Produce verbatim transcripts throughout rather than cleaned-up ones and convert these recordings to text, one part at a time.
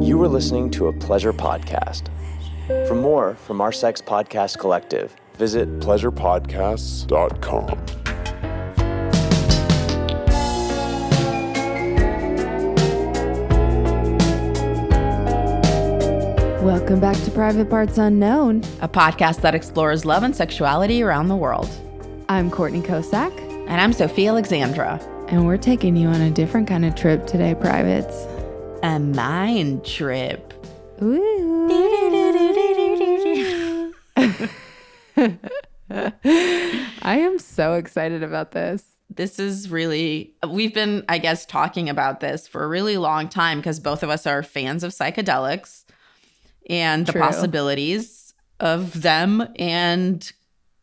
You are listening to a Pleasure Podcast. For more from our Sex Podcast Collective, visit Pleasure Podcasts dot com. Welcome back to Private Parts Unknown, a podcast that explores love and sexuality around the world. I'm Courtney Kosak. And I'm Sophia Alexandra. And we're taking you on a different kind of trip today, Privates. A mind trip. Ooh. I am so excited about this. This is really, we've been, I guess, talking about this for a really long time because both of us are fans of psychedelics and True. The possibilities of them. And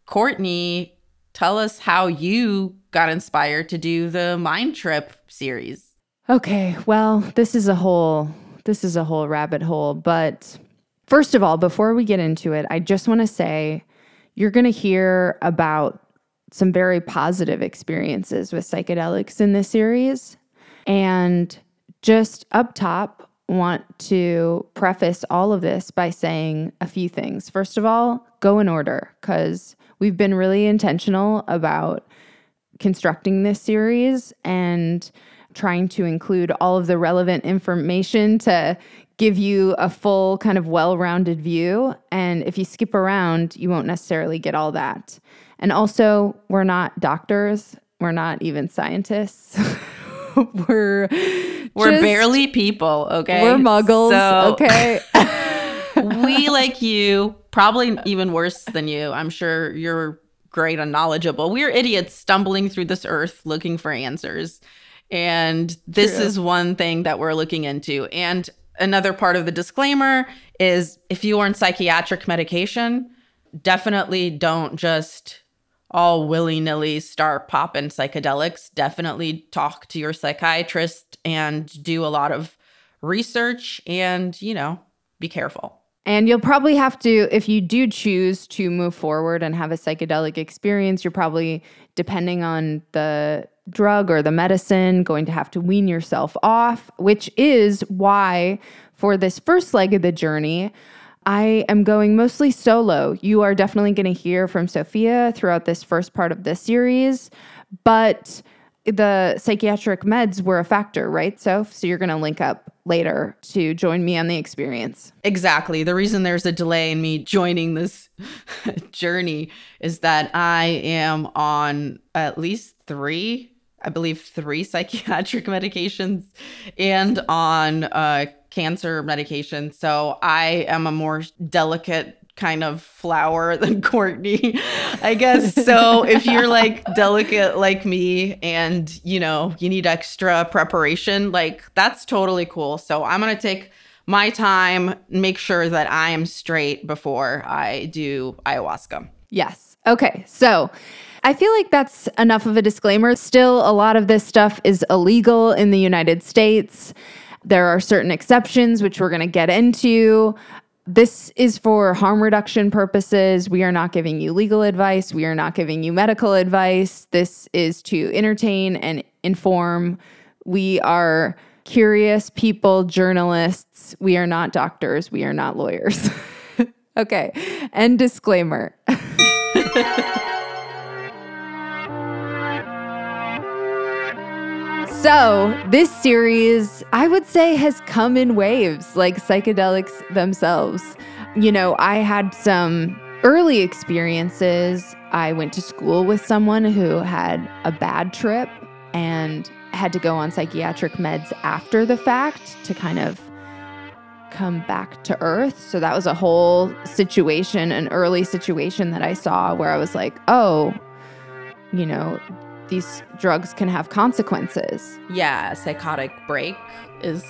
Courtney, tell us how you got inspired to do the Mind Trip series. Okay, well, this is a whole, this is a whole rabbit hole. But first of all, before we get into it, I just want to say you're going to hear about some very positive experiences with psychedelics in this series. And just up top, want to preface all of this by saying a few things. First of all, go in order, because we've been really intentional about constructing this series and trying to include all of the relevant information to give you a full kind of well-rounded view. And if you skip around, you won't necessarily get all that. And also, we're not doctors. We're not even scientists. we're we're just, barely people, okay? We're muggles, so, okay? We, like you, probably even worse than you. I'm sure you're great and knowledgeable. We're idiots stumbling through this earth looking for answers. And this True. Is one thing that we're looking into. And another part of the disclaimer is if you are on psychiatric medication, definitely don't just all willy-nilly start popping psychedelics. Definitely talk to your psychiatrist and do a lot of research and, you know, be careful. And you'll probably have to, if you do choose to move forward and have a psychedelic experience, you're probably, depending on the drug or the medicine, going to have to wean yourself off, which is why for this first leg of the journey, I am going mostly solo. You are definitely going to hear from Sophia throughout this first part of this series, but the psychiatric meds were a factor, right, Soph? So you're going to link up later to join me on the experience. Exactly. The reason there's a delay in me joining this journey is that I am on at least three I believe three psychiatric medications and on uh, cancer medication. So I am a more delicate kind of flower than Courtney, I guess. So if you're like delicate like me and, you know, you need extra preparation, like that's totally cool. So I'm going to take my time, make sure that I am straight before I do ayahuasca. Yes. Okay. So I feel like that's enough of a disclaimer. Still, a lot of this stuff is illegal in the United States. There are certain exceptions, which we're going to get into. This is for harm reduction purposes. We are not giving you legal advice. We are not giving you medical advice. This is to entertain and inform. We are curious people, journalists. We are not doctors. We are not lawyers. Okay. End disclaimer. So this series, I would say, has come in waves, like psychedelics themselves. You know, I had some early experiences. I went to school with someone who had a bad trip and had to go on psychiatric meds after the fact to kind of come back to earth. So that was a whole situation, an early situation that I saw where I was like, oh, you know, these drugs can have consequences. Yeah, psychotic break is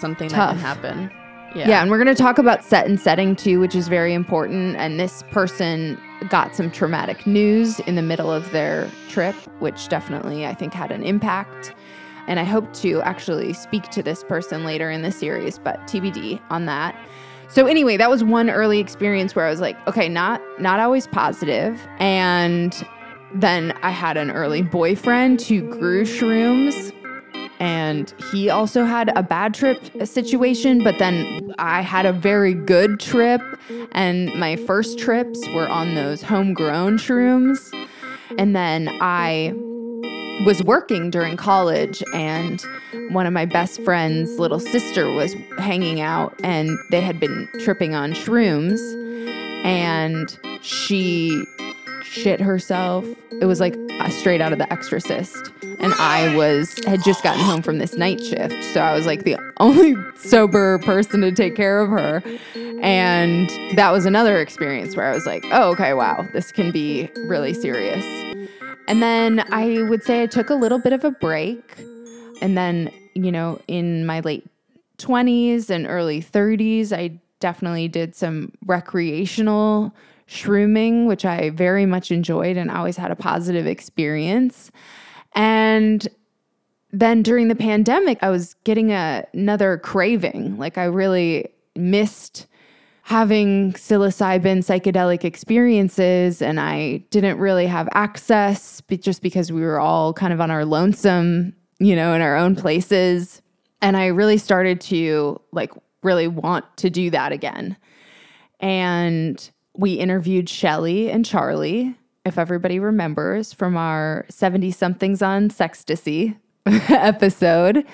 something Tough. that can happen. Yeah. yeah, and we're going to talk about set and setting too, which is very important. And this person got some traumatic news in the middle of their trip, which definitely, I think, had an impact. And I hope to actually speak to this person later in the series, but T B D on that. So anyway, that was one early experience where I was like, okay, not not always positive. And then I had an early boyfriend who grew shrooms. And he also had a bad trip situation, but then I had a very good trip, and my first trips were on those homegrown shrooms. And then I was working during college, and one of my best friend's little sister was hanging out, and they had been tripping on shrooms, and she shit herself. It was like straight out of The Exorcist. And I was had just gotten home from this night shift, so I was like the only sober person to take care of her. And that was another experience where I was like, oh, okay, wow, this can be really serious. And then I would say I took a little bit of a break. And then, you know, in my late twenties and early thirties, I definitely did some recreational shrooming, which I very much enjoyed and always had a positive experience. And then during the pandemic, I was getting a, another craving. Like, I really missed having psilocybin psychedelic experiences, and I didn't really have access just because we were all kind of on our lonesome, you know, in our own places. And I really started to, like, really want to do that again. And we interviewed Shelley and Charlie, if everybody remembers, from our seventy-somethings on Sextasy episode.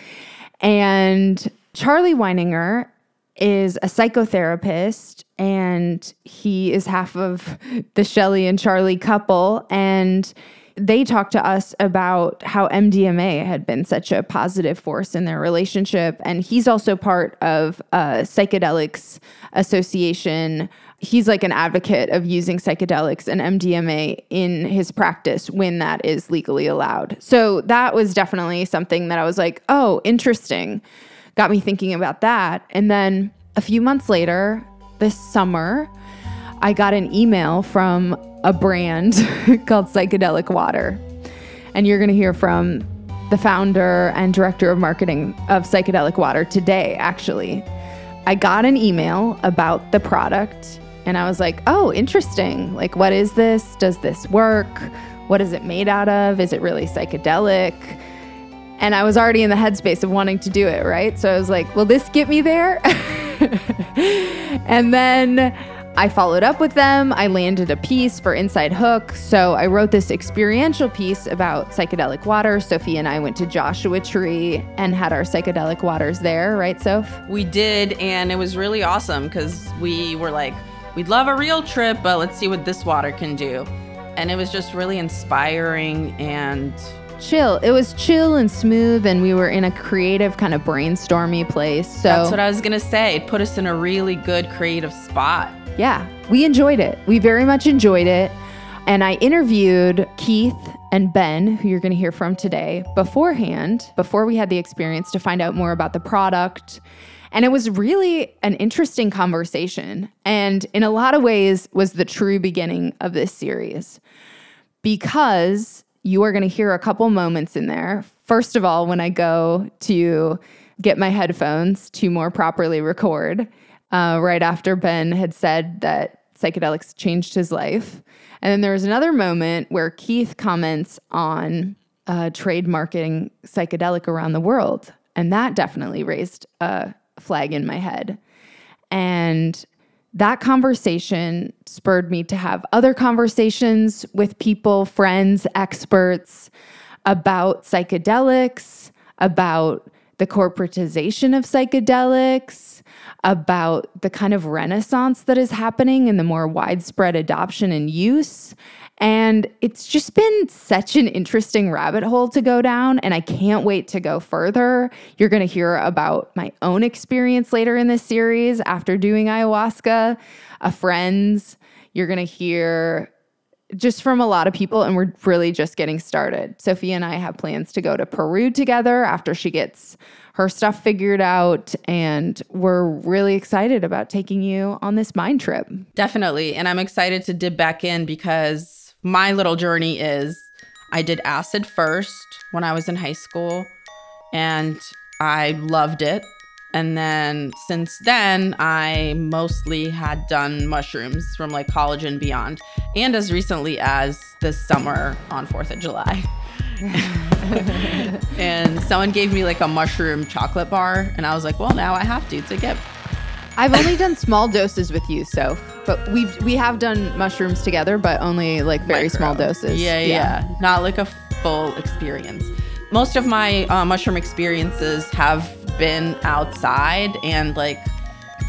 And Charlie Weininger is a psychotherapist, and he is half of the Shelley and Charlie couple. And they talked to us about how M D M A had been such a positive force in their relationship. And he's also part of a psychedelics association. He's like an advocate of using psychedelics and M D M A in his practice when that is legally allowed. So that was definitely something that I was like, oh, interesting. Got me thinking about that. And then a few months later, this summer, I got an email from a brand called Psychedelic Water. And you're going to hear from the founder and director of marketing of Psychedelic Water today, actually. I got an email about the product, and I was like, oh, interesting. Like, what is this? Does this work? What is it made out of? Is it really psychedelic? And I was already in the headspace of wanting to do it, right? So I was like, will this get me there? And then I followed up with them. I landed a piece for Inside Hook. So I wrote this experiential piece about psychedelic water. Sophie and I went to Joshua Tree and had our psychedelic waters there, right, Soph? We did, and it was really awesome because we were like, we'd love a real trip, but let's see what this water can do. And it was just really inspiring and chill. It was chill and smooth, and we were in a creative kind of brainstormy place. So that's what I was going to say. It put us in a really good creative spot. Yeah, we enjoyed it. We very much enjoyed it. And I interviewed Keith and Ben, who you're going to hear from today, beforehand, before we had the experience, to find out more about the product. And it was really an interesting conversation, and in a lot of ways was the true beginning of this series, because you are going to hear a couple moments in there. First of all, when I go to get my headphones to more properly record, Uh, right after Ben had said that psychedelics changed his life. And then there was another moment where Keith comments on uh, trademarking psychedelic around the world. And that definitely raised a flag in my head. And that conversation spurred me to have other conversations with people, friends, experts, about psychedelics, about the corporatization of psychedelics, about the kind of renaissance that is happening and the more widespread adoption and use. And it's just been such an interesting rabbit hole to go down, and I can't wait to go further. You're going to hear about my own experience later in this series after doing ayahuasca, a friend's. You're going to hear just from a lot of people, and we're really just getting started. Sophia and I have plans to go to Peru together after she gets her stuff figured out, and we're really excited about taking you on this mind trip. Definitely. And I'm excited to dip back in because my little journey is I did acid first when I was in high school and I loved it. And then since then, I mostly had done mushrooms from like college and beyond, and as recently as this summer on fourth of July. And someone gave me like a mushroom chocolate bar, and I was like, well, now I have to to get. I've only done small doses with you, Soph, but we we have done mushrooms together, but only like very Micro. small doses. Yeah, yeah, yeah. Not like a full experience. Most of my uh, mushroom experiences have been outside and like,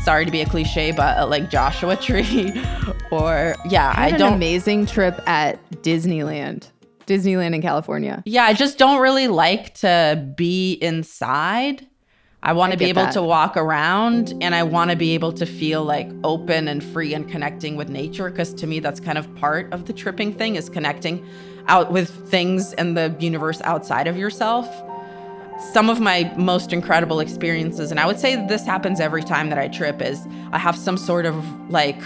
sorry to be a cliche, but at, like Joshua Tree or yeah, I, had I don't. An amazing trip at Disneyland. Disneyland in California. Yeah, I just don't really like to be inside. I want to be able that. to walk around, and I want to be able to feel like open and free and connecting with nature, because to me that's kind of part of the tripping thing, is connecting out with things and the universe outside of yourself. Some of my most incredible experiences, and I would say this happens every time that I trip, is I have some sort of like,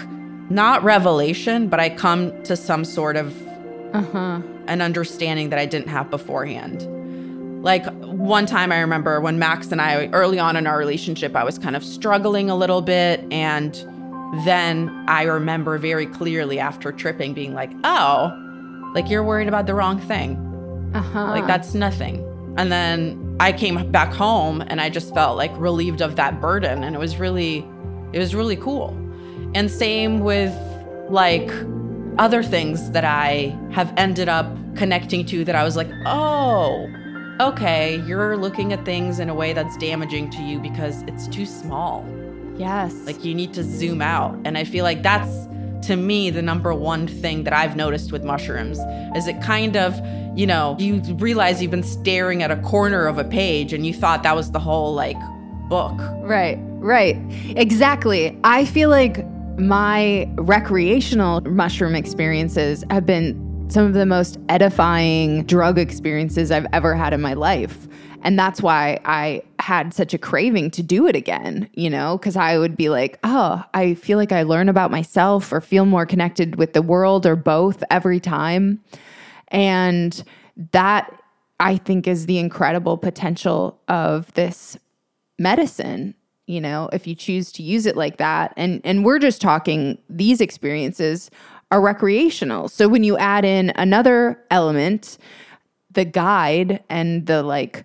not revelation, but I come to some sort of uh-huh. an understanding that I didn't have beforehand. Like one time I remember when Max and I, early on in our relationship, I was kind of struggling a little bit. And then I remember very clearly after tripping being like, oh, like you're worried about the wrong thing. Uh-huh. Like that's nothing. And then I came back home and I just felt like relieved of that burden. And it was really, it was really cool. And same with like other things that I have ended up connecting to that I was like, oh, okay, you're looking at things in a way that's damaging to you because it's too small. Yes. Like you need to zoom out. And I feel like that's, to me, the number one thing that I've noticed with mushrooms is it kind of, you know, you realize you've been staring at a corner of a page and you thought that was the whole like book. Right, right. Exactly. I feel like my recreational mushroom experiences have been some of the most edifying drug experiences I've ever had in my life. And that's why I had such a craving to do it again, you know, because I would be like, oh, I feel like I learn about myself or feel more connected with the world or both every time. And that, I think, is the incredible potential of this medicine, you know, if you choose to use it like that. And, and we're just talking, these experiences are recreational. So when you add in another element, the guide and the like,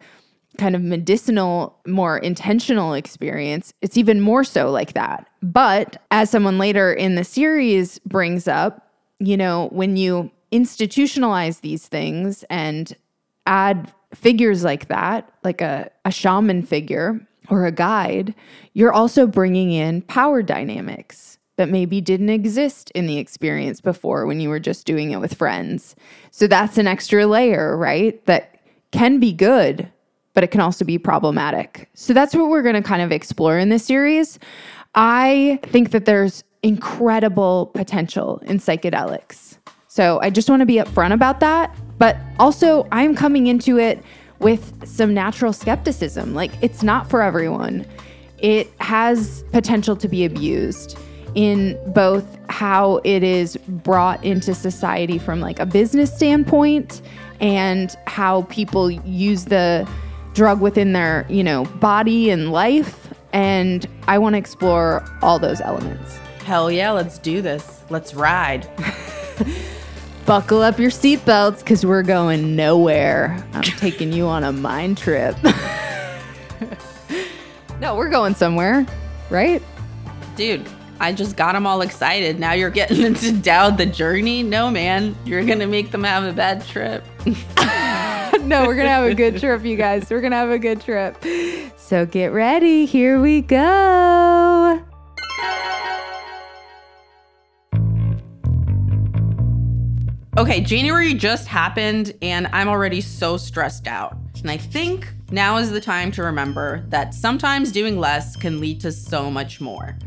kind of medicinal, more intentional experience, it's even more so like that. But as someone later in the series brings up, you know, when you institutionalize these things and add figures like that, like a, a shaman figure or a guide, you're also bringing in power dynamics that maybe didn't exist in the experience before when you were just doing it with friends. So that's an extra layer, right? That can be good, but it can also be problematic. So that's what we're going to kind of explore in this series. I think that there's incredible potential in psychedelics. So I just want to be upfront about that. But also, I'm coming into it with some natural skepticism. Like, it's not for everyone. It has potential to be abused in both how it is brought into society from like a business standpoint and how people use the drug within their, you know, body and life. And I want to explore all those elements. Hell yeah, let's do this. Let's ride. Buckle up your seatbelts because we're going nowhere. I'm taking you on a mind trip. No, we're going somewhere, right? Dude, I just got them all excited. Now you're getting them to doubt the journey? No, man. You're going to make them have a bad trip. No, we're going to have a good trip, you guys. We're going to have a good trip. So get ready. Here we go. Okay, January just happened, and I'm already so stressed out. And I think now is the time to remember that sometimes doing less can lead to so much more.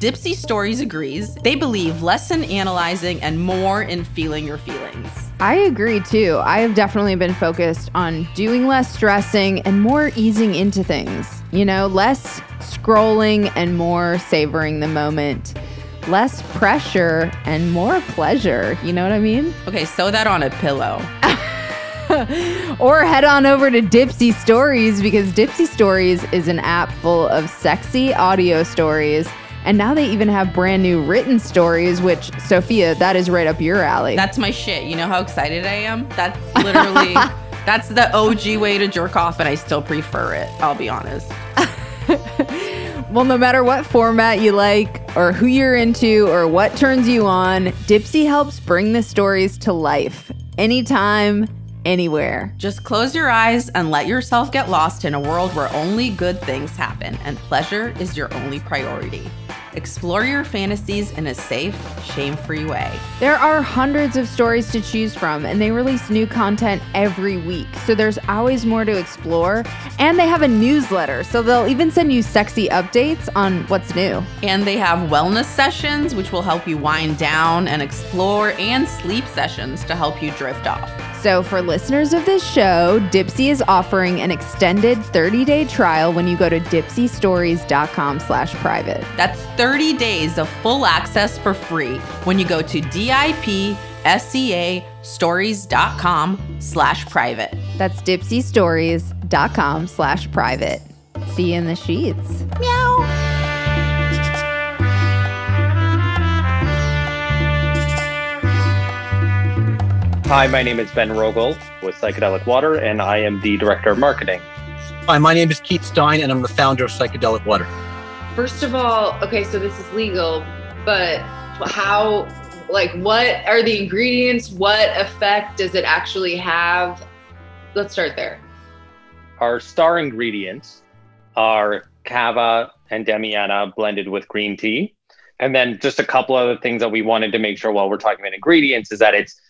Dipsy Stories agrees. They believe less in analyzing and more in feeling your feelings. I agree too. I have definitely been focused on doing less stressing and more easing into things. You know, less scrolling and more savoring the moment. Less pressure and more pleasure. You know what I mean? Okay, sew that on a pillow. Or head on over to Dipsy Stories, because Dipsy Stories is an app full of sexy audio stories. And now they even have brand new written stories, which, Sophia, that is right up your alley. That's my shit. You know how excited I am? That's literally, that's the O G way to jerk off, and I still prefer it. I'll be honest. Well, no matter what format you like or who you're into or what turns you on, Dipsy helps bring the stories to life anytime, anywhere. Just close your eyes and let yourself get lost in a world where only good things happen and pleasure is your only priority. Explore your fantasies in a safe, shame-free way. There are hundreds of stories to choose from, and they release new content every week, so there's always more to explore. And they have a newsletter, so they'll even send you sexy updates on what's new. And they have wellness sessions, which will help you wind down and explore, and sleep sessions to help you drift off. So for listeners of this show, Dipsy is offering an extended thirty-day trial when you go to dipsystories.com slash private. That's thirty days of full access for free when you go to dipsystories.com slash private. That's dipsystories.com slash private. See you in the sheets. Meow. Hi, my name is Ben Rogel with Psychedelic Water, and I am the Director of Marketing. Hi, my name is Keith Stein, and I'm the founder of Psychedelic Water. First of all, okay, so this is legal, but how, like, what are the ingredients? What effect does it actually have? Let's start there. Our star ingredients are cava and demiana blended with green tea. And then just a couple other things that we wanted to make sure while we're talking about ingredients is that it's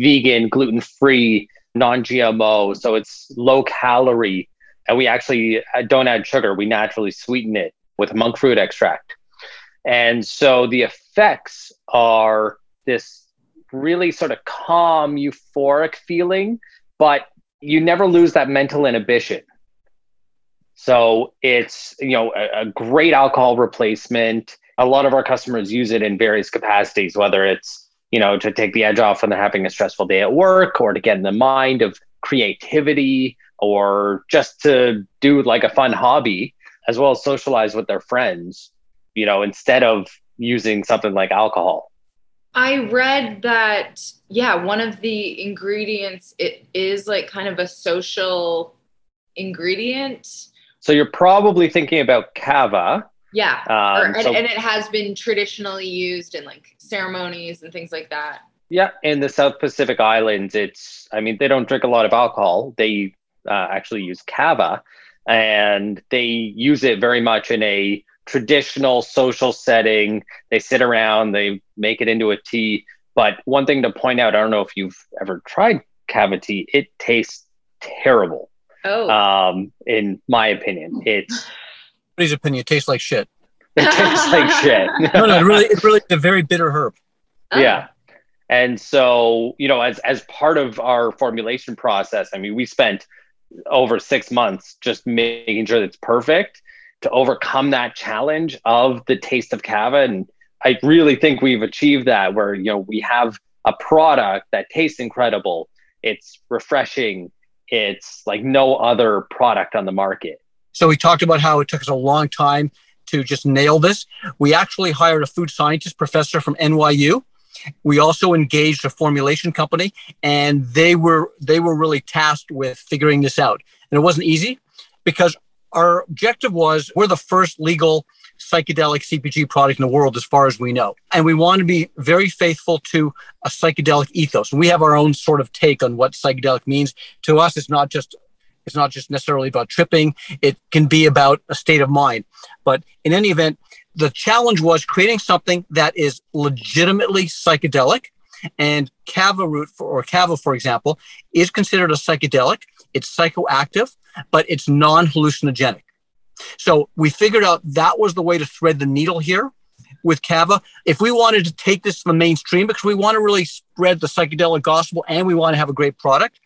vegan, gluten-free, non-G M O, so it's low-calorie, and we actually don't add sugar. We naturally sweeten it with monk fruit extract. And so the effects are this really sort of calm, euphoric feeling, but you never lose that mental inhibition. So it's, you know, a, a great alcohol replacement. A lot of our customers use it in various capacities, whether it's, you know, to take the edge off when they're having a stressful day at work, or to get in the mind of creativity, or just to do like a fun hobby, as well as socialize with their friends, you know, instead of using something like alcohol. I read that, yeah, one of the ingredients, it is like kind of a social ingredient. So you're probably thinking about cava. Yeah, um, or, and, so, and it has been traditionally used in like ceremonies and things like that. Yeah, in the South Pacific Islands, it's, I mean, they don't drink a lot of alcohol. They uh, actually use cava, and they use it very much in a traditional social setting. They sit around, they make it into a tea. But one thing to point out, I don't know if you've ever tried cava tea, it tastes terrible. Oh. Um, in my opinion, it's... His opinion, it tastes like shit. It tastes like shit. no, no, it really, it's really a very bitter herb. Oh. Yeah, and so, you know, as as part of our formulation process, I mean, we spent over six months just making sure that it's perfect to overcome that challenge of the taste of cava, and I really think we've achieved that. Where, you know, we have a product that tastes incredible. It's refreshing. It's like no other product on the market. So we talked about how it took us a long time to just nail this. We actually hired a food scientist professor from N Y U. We also engaged a formulation company, and they were they were really tasked with figuring this out. And it wasn't easy, because our objective was, we're the first legal psychedelic C P G product in the world as far as we know. And we want to be very faithful to a psychedelic ethos. And we have our own sort of take on what psychedelic means. To us, it's not just... It's not just necessarily about tripping. It can be about a state of mind. But in any event, the challenge was creating something that is legitimately psychedelic. And cava root, for, or cava, for example, is considered a psychedelic. It's psychoactive, but it's non-hallucinogenic. So we figured out that was the way to thread the needle here. with C A V A, if we wanted to take this to the mainstream, because we want to really spread the psychedelic gospel and we want to have a great product,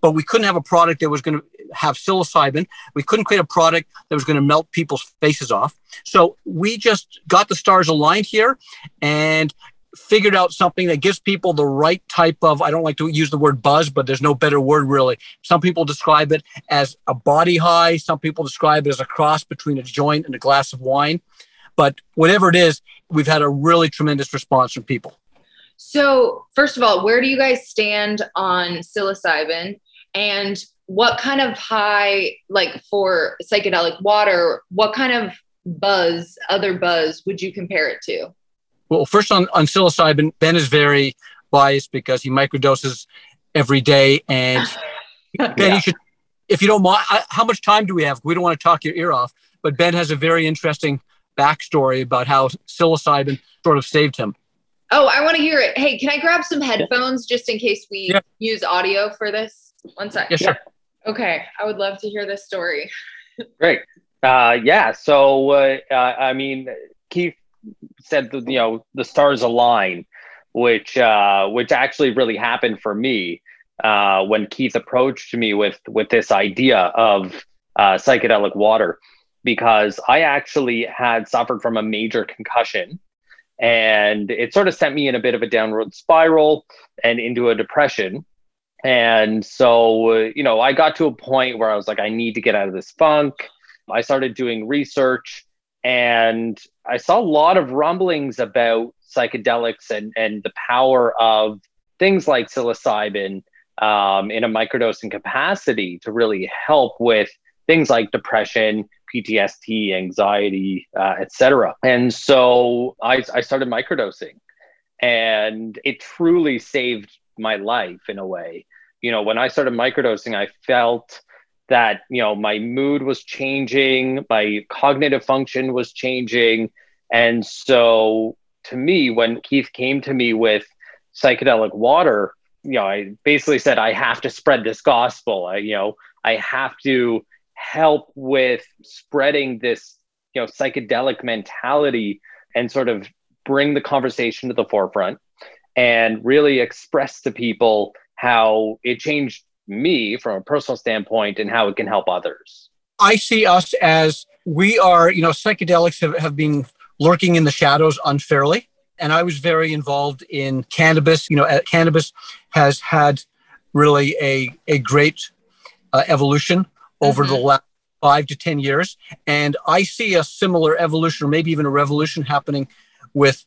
but we couldn't have a product that was going to have psilocybin. We couldn't create a product that was going to melt people's faces off. So we just got the stars aligned here and figured out something that gives people the right type of, I don't like to use the word buzz, but there's no better word really. Some people describe it as a body high. Some people describe it as a cross between a joint and a glass of wine. But whatever it is, we've had a really tremendous response from people. So first of all, where do you guys stand on psilocybin? And what kind of high, like for psychedelic water, what kind of buzz, other buzz would you compare it to? Well, first on, on psilocybin, Ben is very biased because he microdoses every day. And Ben, yeah. you should, if you don't mind, I, how much time do we have? We don't want to talk your ear off. But Ben has a very interesting backstory about how psilocybin sort of saved him. Oh, I want to hear it. Hey, can I grab some headphones just in case we yeah. use audio for this? One sec. Yeah, sure. Okay. I would love to hear this story. Great. Uh, yeah. So, uh, uh, I mean, Keith said, you know, the stars align, which uh, which actually really happened for me uh, when Keith approached me with with this idea of uh, psychedelic water, because I actually had suffered from a major concussion, and it sort of sent me in a bit of a downward spiral and into a depression. And so, uh, you know, I got to a point where I was like, I need to get out of this funk. I started doing research, and I saw a lot of rumblings about psychedelics and, and the power of things like psilocybin um, in a microdosing capacity to really help with things like depression, P T S D, anxiety, uh, et cetera. And so I, I started microdosing, and it truly saved my life in a way. You know, when I started microdosing, I felt that, you know, my mood was changing, my cognitive function was changing. And so to me, when Keith came to me with psychedelic water, you know, I basically said, I have to spread this gospel. I, you know, I have to help with spreading this, you know, psychedelic mentality and sort of bring the conversation to the forefront and really express to people how it changed me from a personal standpoint and how it can help others. I see us as we are, you know, psychedelics have, have been lurking in the shadows unfairly. And I was very involved in cannabis. You know, uh, cannabis has had really a, a great uh, evolution over mm-hmm. the last five to ten years. And I see a similar evolution, or maybe even a revolution happening with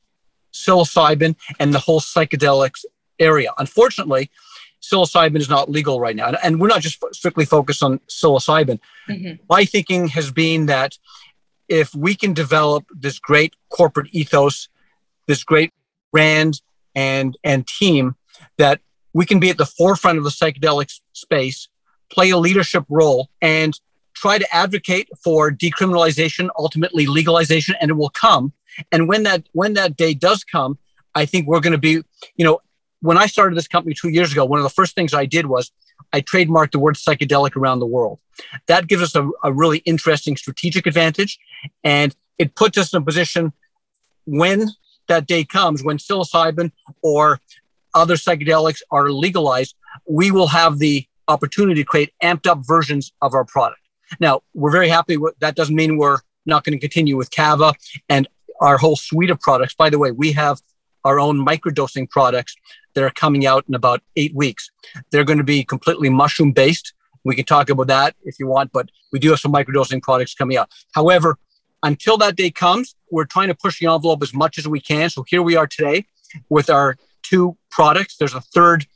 psilocybin and the whole psychedelics area. Unfortunately, psilocybin is not legal right now. And we're not just strictly focused on psilocybin. Mm-hmm. My thinking has been that if we can develop this great corporate ethos, this great brand and, and team, that we can be at the forefront of the psychedelic space, play a leadership role, and try to advocate for decriminalization, ultimately legalization, and it will come. And when that when that day does come, I think we're going to be, you know, when I started this company two years ago, one of the first things I did was I trademarked the word psychedelic around the world. That gives us a, a really interesting strategic advantage. And it puts us in a position when that day comes, when psilocybin or other psychedelics are legalized, we will have the opportunity to create amped up versions of our product. Now, we're very happy. That doesn't mean we're not going to continue with C A V A and our whole suite of products. By the way, we have our own microdosing products that are coming out in about eight weeks. They're going to be completely mushroom-based. We can talk about that if you want, but we do have some microdosing products coming out. However, until that day comes, we're trying to push the envelope as much as we can. So here we are today with our two products. There's a third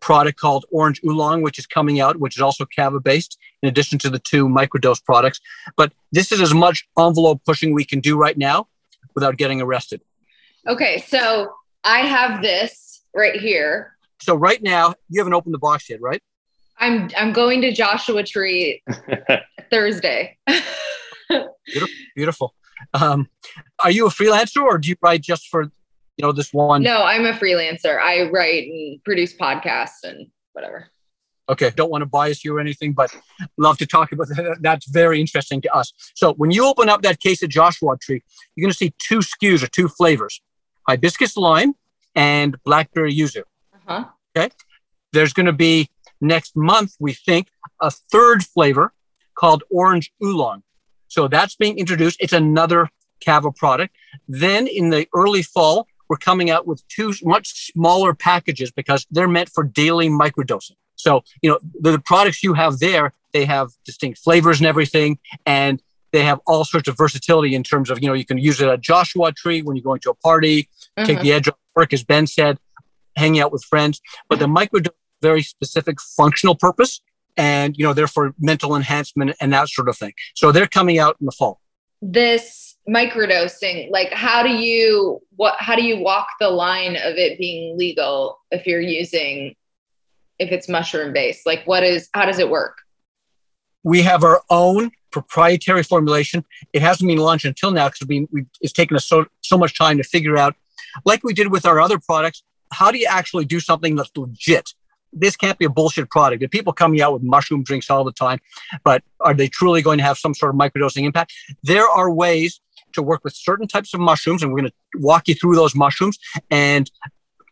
product called Orange Oolong, which is coming out, which is also C A V A-based, in addition to the two microdose products. But this is as much envelope pushing we can do right now without getting arrested. Okay, so I have this right here. So right now, you haven't opened the box yet, right? I'm I'm going to Joshua Tree Thursday. Beautiful. Beautiful. Um, are you a freelancer, or do you write just for, you know, this one? No, I'm a freelancer. I write and produce podcasts and whatever. Okay, don't want to bias you or anything, but love to talk about that. That's very interesting to us. So when you open up that case of Joshua Tree, you're going to see two S K Us or two flavors, hibiscus lime and blackberry yuzu. Uh-huh. Okay. There's going to be next month, we think, a third flavor called orange oolong. So that's being introduced. It's another Cava product. Then in the early fall, we're coming out with two much smaller packages because they're meant for daily microdosing. So, you know, the, the products you have there, they have distinct flavors and everything, and they have all sorts of versatility in terms of, you know, you can use it at Joshua Tree when you're going to a party, mm-hmm. take the edge off work, as Ben said, hanging out with friends. But the microdose, very specific functional purpose, and, you know, they're for mental enhancement and that sort of thing. So they're coming out in the fall. This microdosing, like, how do you, what, how do you walk the line of it being legal if you're using, if it's mushroom based? Like, what is, how does it work? We have our own proprietary formulation. It hasn't been launched until now because we, we, it's taken us so, so much time to figure out, like we did with our other products, how do you actually do something that's legit? This can't be a bullshit product. If people coming out with mushroom drinks all the time, but are they truly going to have some sort of microdosing impact? There are ways to work with certain types of mushrooms, and we're going to walk you through those mushrooms and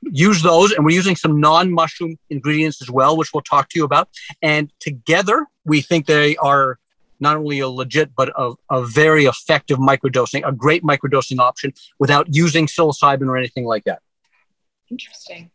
use those. And we're using some non-mushroom ingredients as well, which we'll talk to you about. And together, we think they are not only a legit, but a, a very effective microdosing, a great microdosing option without using psilocybin or anything like that. Interesting.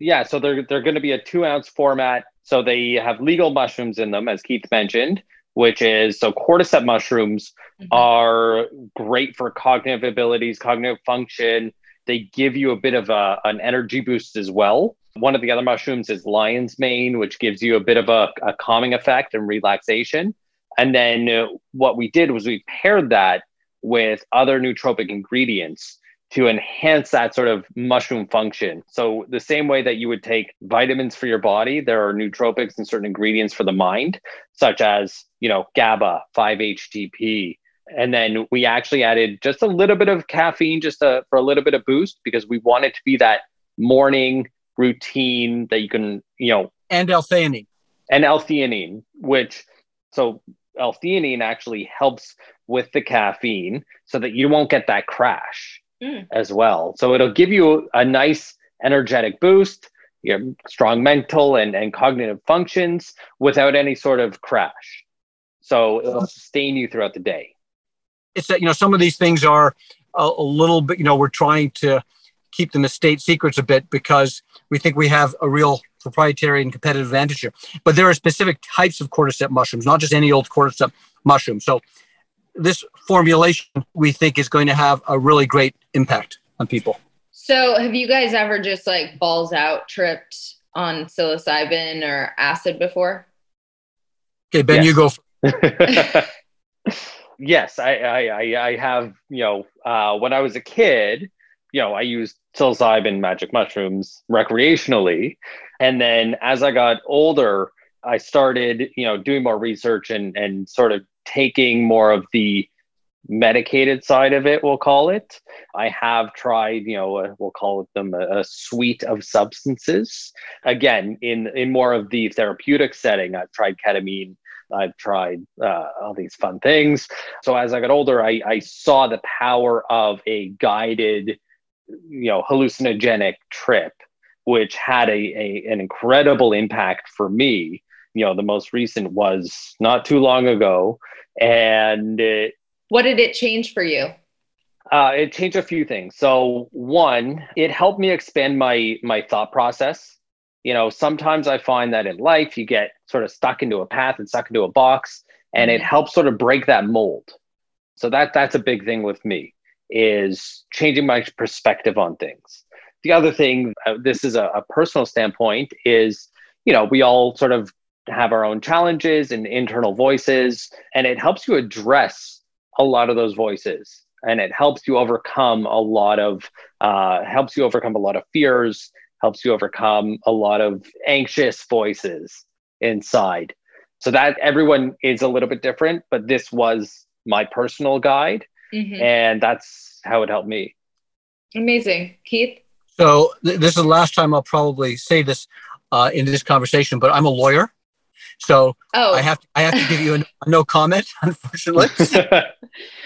Yeah, so they're, they're going to be a two ounce format. So they have legal mushrooms in them, as Keith mentioned, which is, so cordyceps mushrooms mm-hmm. are great for cognitive abilities, cognitive function. They give you a bit of a, an energy boost as well. One of the other mushrooms is lion's mane, which gives you a bit of a, a calming effect and relaxation. And then uh, what we did was we paired that with other nootropic ingredients to enhance that sort of mushroom function. So the same way that you would take vitamins for your body, there are nootropics and certain ingredients for the mind, such as, you know, GABA, five H T P. And then we actually added just a little bit of caffeine, just to, for a little bit of boost, because we want it to be that morning routine that you can, you know. And L-theanine. And L-theanine, which, so L-theanine actually helps with the caffeine so that you won't get that crash. Mm. As well. So it'll give you a nice energetic boost, your strong mental and, and cognitive functions without any sort of crash. So it'll sustain you throughout the day. It's that, you know, some of these things are a, a little bit, you know, we're trying to keep them as state secrets a bit because we think we have a real proprietary and competitive advantage here. But there are specific types of cordyceps mushrooms, not just any old cordyceps mushroom. So this formulation, we think, is going to have a really great impact on people. So have you guys ever just like balls out tripped on psilocybin or acid before? Okay, Ben, yes. You go first. Yes, I, I, I have, you know, uh, when I was a kid, you know, I used psilocybin, magic mushrooms recreationally. And then as I got older, I started, you know, doing more research and, and sort of taking more of the medicated side of it, we'll call it. I have tried, you know, a, we'll call it them a, a suite of substances. Again, in, in more of the therapeutic setting, I've tried ketamine, I've tried uh, all these fun things. So as I got older, I, I saw the power of a guided, you know, hallucinogenic trip, which had a, a an incredible impact for me. You know, the most recent was not too long ago. And it, what did it change for you? Uh, it changed a few things. So one, it helped me expand my my thought process. You know, sometimes I find that in life, you get sort of stuck into a path and stuck into a box, and it helps sort of break that mold. So that that's a big thing with me, is changing my perspective on things. The other thing, uh, this is a, a personal standpoint, is, you know, we all sort of have our own challenges and internal voices, and it helps you address a lot of those voices, and it helps you overcome a lot of uh, helps you overcome a lot of fears, helps you overcome a lot of anxious voices inside. So that everyone is a little bit different, but this was my personal guide, mm-hmm. and that's how it helped me. Amazing, Keith. So th- this is the last time I'll probably say this. uh, in this conversation, but I'm a lawyer. So oh. I have to, I have to give you a, a no comment, unfortunately. okay.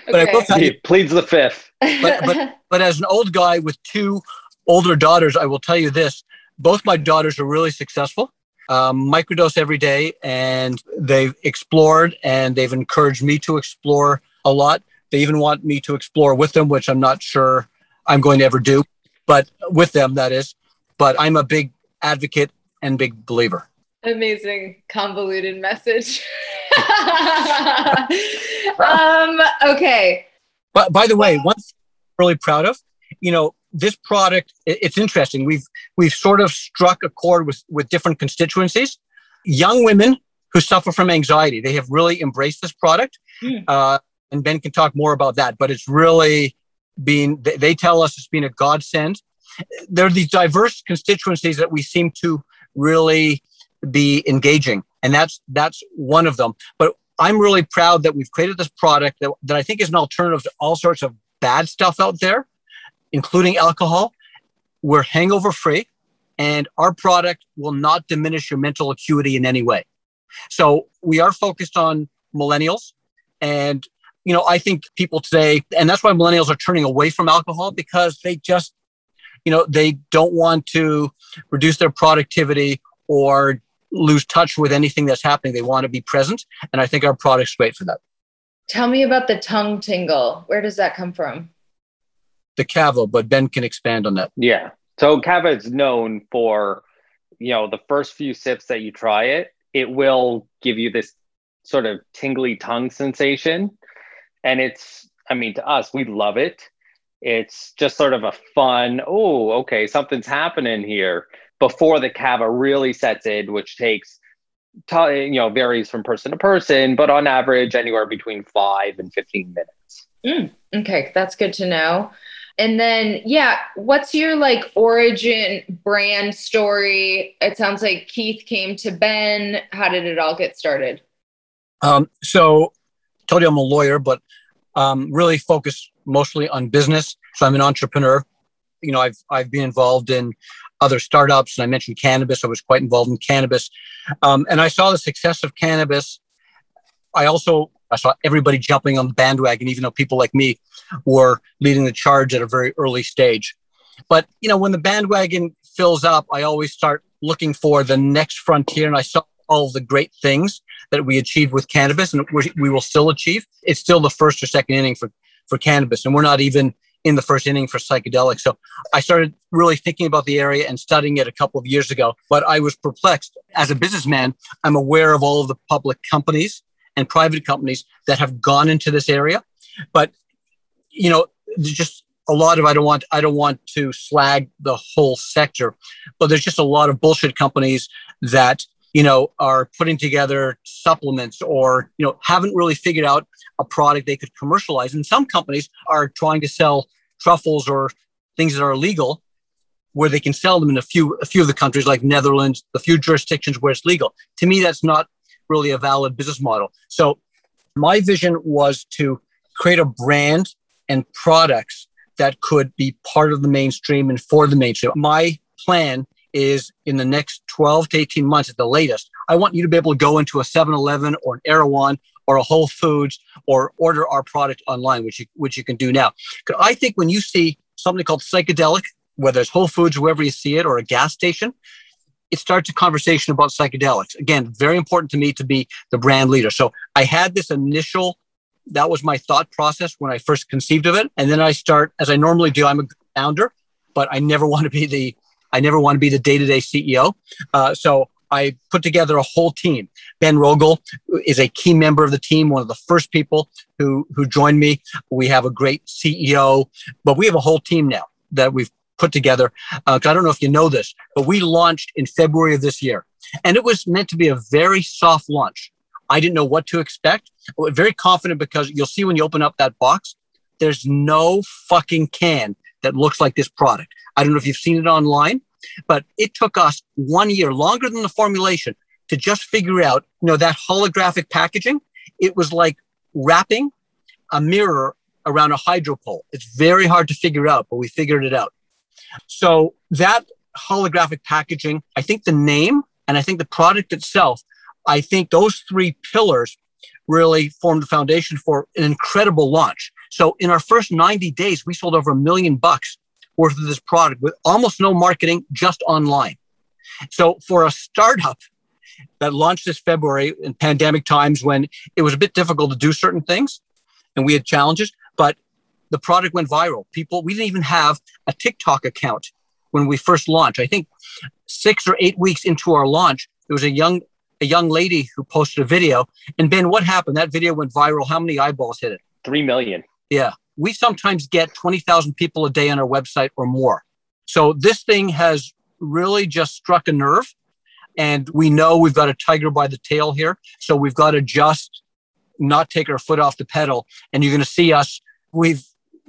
But I will tell you, he pleads the fifth. But, but, but as an old guy with two older daughters, I will tell you this. Both my daughters are really successful. Um, microdose every day, and they've explored and they've encouraged me to explore a lot. They even want me to explore with them, which I'm not sure I'm going to ever do, but with them, that is. But I'm a big advocate and big believer. Amazing convoluted message. um, okay. But by the way, one thing I'm really proud of, you know, this product, it's interesting. We've we've sort of struck a chord with, with different constituencies. Young women who suffer from anxiety, they have really embraced this product. Mm. Uh, and Ben can talk more about that, but it's really been, they tell us it's been a godsend. There are these diverse constituencies that we seem to really be engaging. And that's that's one of them. But I'm really proud that we've created this product that, that I think is an alternative to all sorts of bad stuff out there, including alcohol. We're hangover free, and our product will not diminish your mental acuity in any way. So we are focused on millennials. And, you know, I think people today, and that's why millennials are turning away from alcohol, because they just, you know, they don't want to reduce their productivity or lose touch with anything that's happening. They want to be present. And I think our product's great for that. Tell me about the tongue tingle. Where does that come from? The kava, but Ben can expand on that. Yeah. So kava is known for, you know, the first few sips that you try it, it will give you this sort of tingly tongue sensation. And it's, I mean, to us, we love it. It's just sort of a fun, oh, okay, something's happening here before the kava really sets in, which takes, t- you know, varies from person to person, but on average, anywhere between five and fifteen minutes. Mm, okay. That's good to know. And then, yeah, what's your like origin brand story? It sounds like Keith came to Ben. How did it all get started? Um, so I told you I'm a lawyer, but um, really focused mostly on business. So I'm an entrepreneur. You know, I've I've been involved in other startups, and I mentioned cannabis. I was quite involved in cannabis. Um, and I saw the success of cannabis. I also... I saw everybody jumping on the bandwagon, even though people like me were leading the charge at a very early stage. But, you know, when the bandwagon fills up, I always start looking for the next frontier. And I saw all the great things that we achieved with cannabis and we will still achieve. It's still the first or second inning for, for cannabis. And we're not even in the first inning for psychedelics. So I started really thinking about the area and studying it a couple of years ago. But I was perplexed. As a businessman, I'm aware of all of the public companies and private companies that have gone into this area. But, you know, there's just a lot of, I don't want, I don't want to slag the whole sector, but there's just a lot of bullshit companies that, you know, are putting together supplements or, you know, haven't really figured out a product they could commercialize. And some companies are trying to sell truffles or things that are illegal where they can sell them in a few, a few of the countries like Netherlands, a few jurisdictions where it's legal. To me, that's not really a valid business model. So my vision was to create a brand and products that could be part of the mainstream and for the mainstream. My plan is in the next twelve to eighteen months at the latest, I want you to be able to go into a seven eleven or an Erewhon or a Whole Foods or order our product online, which you, which you can do now. I think when you see something called psychedelic, whether it's Whole Foods, wherever you see it, or a gas station, it starts a conversation about psychedelics. Again, very important to me to be the brand leader. So I had this initial, that was my thought process when I first conceived of it. And then I start, as I normally do, I'm a founder, but I never want to be the, I never want to be the day-to-day C E O. Uh, so I put together a whole team. Ben Rogel is a key member of the team, one of the first people who, who joined me. We have a great C E O, but we have a whole team now that we've put together. Uh, I don't know if you know this, but we launched in February of this year. And it was meant to be a very soft launch. I didn't know what to expect. I was very confident because you'll see when you open up that box, there's no fucking can that looks like this product. I don't know if you've seen it online, but it took us one year, longer than the formulation, to just figure out, you know, that holographic packaging. It was like wrapping a mirror around a hydro pole. It's very hard to figure out, but we figured it out. So that holographic packaging, I think the name and I think the product itself, I think those three pillars really formed the foundation for an incredible launch. So in our first ninety days, we sold over a million bucks worth of this product with almost no marketing, just online. So for a startup that launched this February in pandemic times when it was a bit difficult to do certain things and we had challenges, but the product went viral. People, we didn't even have a TikTok account when we first launched. I think six or eight weeks into our launch, there was a young a young lady who posted a video. And Ben, what happened? That video went viral. How many eyeballs hit it? Three million. Yeah. We sometimes get twenty thousand people a day on our website or more. So this thing has really just struck a nerve. And we know we've got a tiger by the tail here. So we've got to just not take our foot off the pedal. And you're going to see us, we've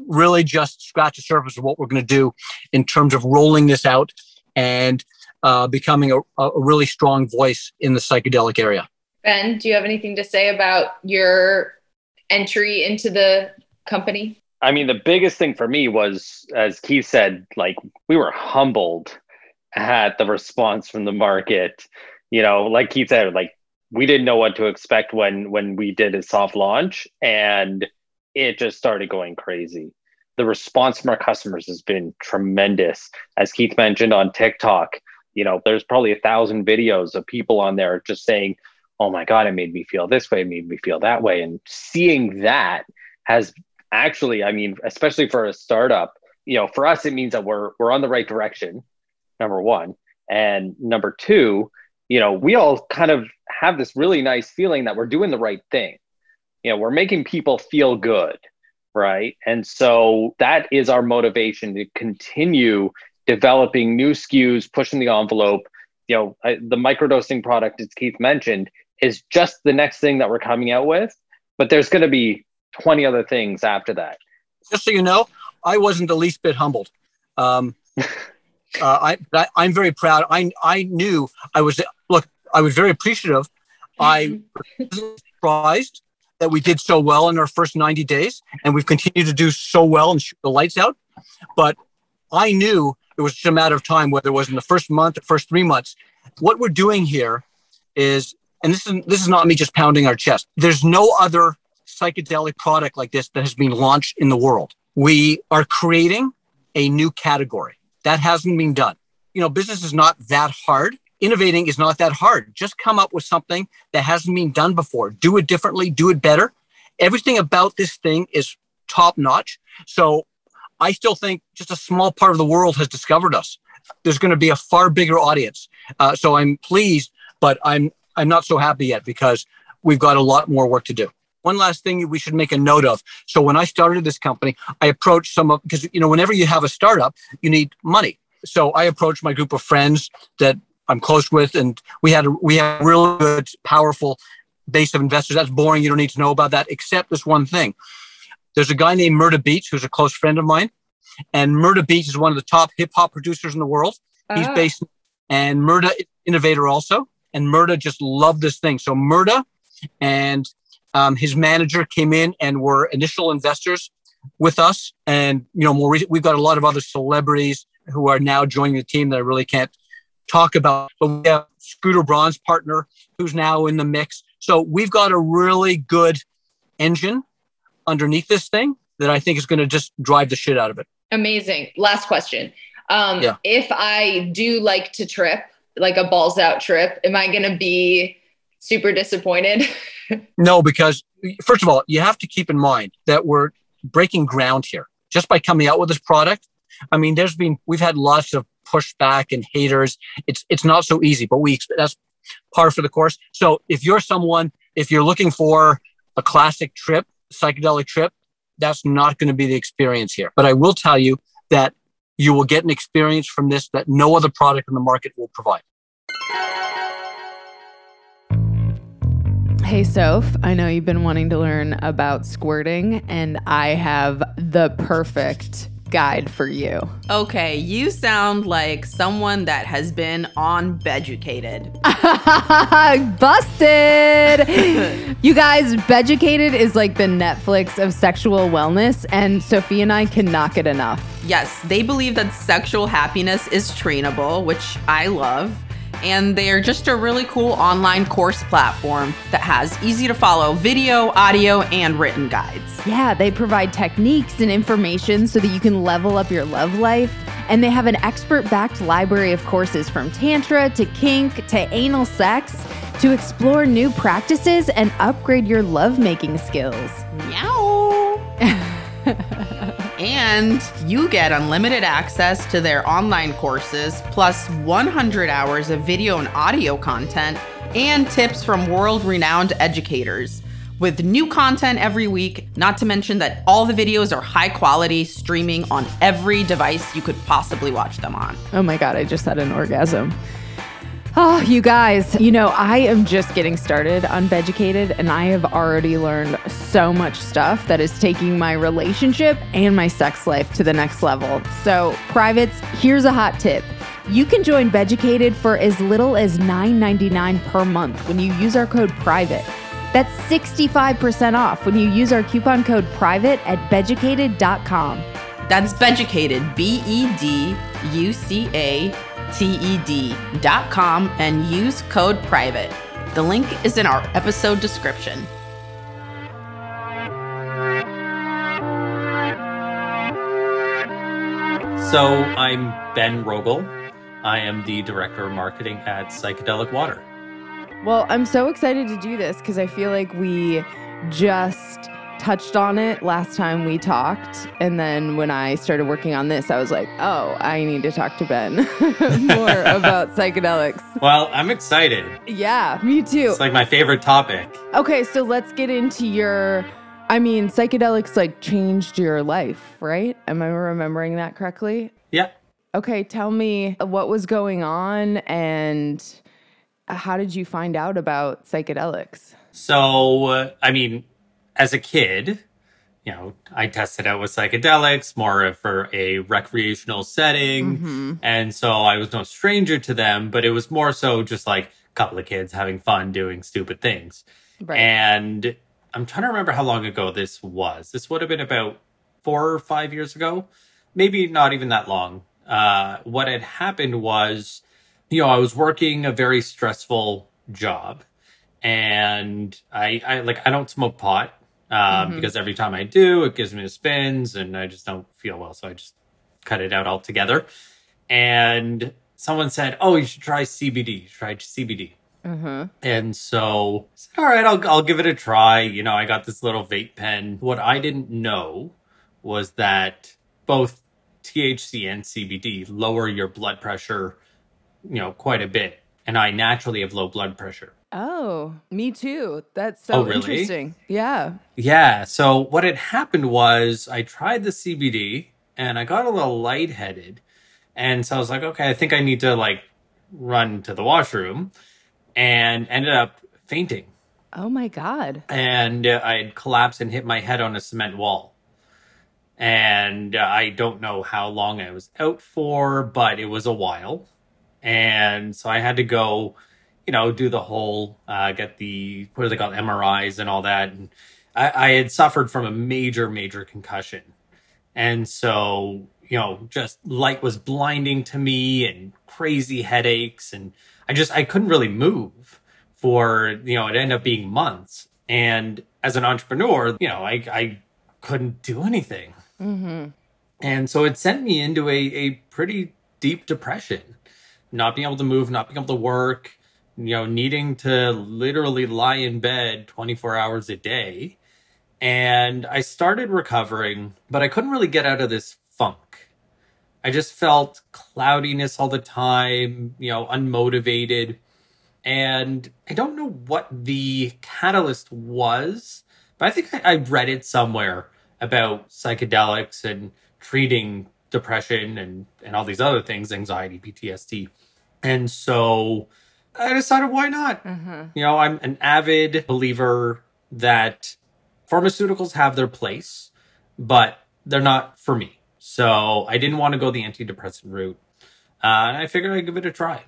really just scratched the surface of what we're going to do in terms of rolling this out and uh, becoming a, a really strong voice in the psychedelic area. Ben, do you have anything to say about your entry into the company? I mean, the biggest thing for me was, as Keith said, like we were humbled at the response from the market. You know, like Keith said, like we didn't know what to expect when when we did a soft launch, and it just started going crazy. The response from our customers has been tremendous. As Keith mentioned, on TikTok, you know, there's probably a thousand videos of people on there just saying, oh my God, it made me feel this way, it made me feel that way. And seeing that has actually, I mean, especially for a startup, you know, for us, it means that we're we're on the right direction, number one. And number two, you know, we all kind of have this really nice feeling that we're doing the right thing. You know, we're making people feel good, right? And so that is our motivation to continue developing new S K Us, pushing the envelope. You know, I, the microdosing product, as Keith mentioned, is just the next thing that we're coming out with, but there's going to be twenty other things after that. Just so you know, I wasn't the least bit humbled. Um, uh, I, I, I'm very proud. I, I knew I was, look, I was very appreciative. I was surprised that we did so well in our first ninety days, and we've continued to do so well and shoot the lights out. But I knew it was just a matter of time, whether it was in the first month or first three months. What we're doing here is, and this is this is not me just pounding our chest, there's no other psychedelic product like this that has been launched in the world. We are creating a new category. That hasn't been done. You know, business is not that hard. Innovating is not that hard. Just come up with something that hasn't been done before. Do it differently, do it better. Everything about this thing is top notch. So I still think just a small part of the world has discovered us. There's going to be a far bigger audience. Uh, so I'm pleased, but I'm I'm not so happy yet because we've got a lot more work to do. One last thing we should make a note of. So when I started this company, I approached some of, because you know, whenever you have a startup, you need money. So I approached my group of friends that I'm close with, and we had a, we had a really good, powerful base of investors. That's boring. You don't need to know about that, except this one thing. There's a guy named Murda Beats, who's a close friend of mine, and Murda Beats is one of the top hip hop producers in the world. Uh-huh. He's based, and Murda is an innovator also, and Murda just loved this thing. So Murda and um, his manager came in and were initial investors with us, and you know, more recently, we've got a lot of other celebrities who are now joining the team that I really can't talk about, but we have Scooter Braun's partner who's now in the mix. So we've got a really good engine underneath this thing that I think is going to just drive the shit out of it. Amazing. Last question. Um, yeah. If I do like to trip, like a balls out trip, am I going to be super disappointed? No, because first of all, you have to keep in mind that we're breaking ground here just by coming out with this product. I mean, there's been, we've had lots of pushback and haters. It's it's not so easy, but we that's par for the course. So if you're someone, if you're looking for a classic trip, psychedelic trip, that's not going to be the experience here. But I will tell you that you will get an experience from this that no other product in the market will provide. Hey, Soph, I know you've been wanting to learn about squirting, and I have the perfect guide for you. Okay, you sound like someone that has been on Beducated. Busted! You guys, Beducated is like the Netflix of sexual wellness, and Sophie and I cannot get enough. Yes, they believe that sexual happiness is trainable, which I love. And they're just a really cool online course platform that has easy to follow video, audio, and written guides. Yeah, they provide techniques and information so that you can level up your love life. And they have an expert-backed library of courses from tantra to kink to anal sex to explore new practices and upgrade your lovemaking skills. Meow. And you get unlimited access to their online courses, plus one hundred hours of video and audio content, and tips from world-renowned educators. With new content every week, not to mention that all the videos are high-quality, streaming on every device you could possibly watch them on. Oh my God, I just had an orgasm. Oh, you guys, you know, I am just getting started on Beducated, and I have already learned so much stuff that is taking my relationship and my sex life to the next level. So, privates, here's a hot tip. You can join Beducated for as little as nine ninety-nine per month when you use our code PRIVATE. That's sixty-five percent off when you use our coupon code PRIVATE at beducated dot com. That's Beducated, B E D U C A T E D dot com, and use code PRIVATE. The link is in our episode description. So I'm Ben Rogel. I am the director of marketing at Psychedelic Water. Well, I'm so excited to do this because I feel like we just touched on it last time we talked, and then when I started working on this, I was like, oh, I need to talk to Ben more about psychedelics. Well, I'm excited. Yeah, me too. It's like my favorite topic. Okay, so let's get into your, I mean, psychedelics like changed your life, right? Am I remembering that correctly? Yeah. Okay, tell me what was going on and how did you find out about psychedelics? So, uh, I mean, as a kid, you know, I tested out with psychedelics more for a recreational setting. Mm-hmm. And so I was no stranger to them, but it was more so just like a couple of kids having fun doing stupid things. Right. And I'm trying to remember how long ago this was. This would have been about four or five years ago, maybe not even that long. Uh, what had happened was, you know, I was working a very stressful job, and I, I like, I don't smoke pot. Uh, mm-hmm. Because every time I do, it gives me the spins and I just don't feel well. So I just cut it out altogether. And someone said, oh, you should try C B D. You should try C B D. Mm-hmm. And so I said, all right, I'll, I'll give it a try. You know, I got this little vape pen. What I didn't know was that both T H C and C B D lower your blood pressure, you know, quite a bit. And I naturally have low blood pressure. Oh, me too. That's so oh, really? Interesting. Yeah. Yeah. So what had happened was I tried the C B D and I got a little lightheaded. And so I was like, okay, I think I need to like run to the washroom, and ended up fainting. Oh my God. And uh, I had collapsed and hit my head on a cement wall. And uh, I don't know how long I was out for, but it was a while. And so I had to go, you know, do the whole, uh, get the, what are they called, M R Is and all that. And I, I had suffered from a major, major concussion. And so, you know, just light was blinding to me and crazy headaches. And I just, I couldn't really move for, you know, it ended up being months. And as an entrepreneur, you know, I, I couldn't do anything. Mm-hmm. And so it sent me into a, a pretty deep depression, not being able to move, not being able to work. You know, needing to literally lie in bed twenty-four hours a day. And I started recovering, but I couldn't really get out of this funk. I just felt cloudiness all the time, you know, unmotivated. And I don't know what the catalyst was, but I think I, I read it somewhere about psychedelics and treating depression and, and all these other things, anxiety, P T S D. And so I decided, why not? Mm-hmm. You know, I'm an avid believer that pharmaceuticals have their place, but they're not for me. So I didn't want to go the antidepressant route. Uh, and I figured I'd give it a try.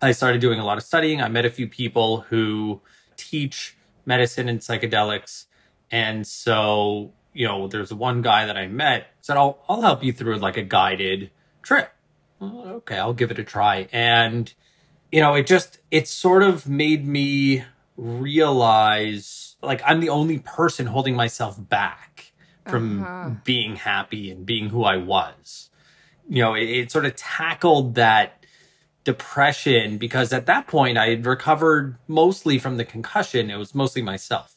I started doing a lot of studying. I met a few people who teach medicine and psychedelics. And so, you know, there's one guy that I met said, I'll, I'll help you through like a guided trip. Well, okay, I'll give it a try. And, you know, it just, it sort of made me realize like I'm the only person holding myself back from uh-huh. being happy and being who I was. You know, it, it sort of tackled that depression because at that point I had recovered mostly from the concussion. It was mostly myself.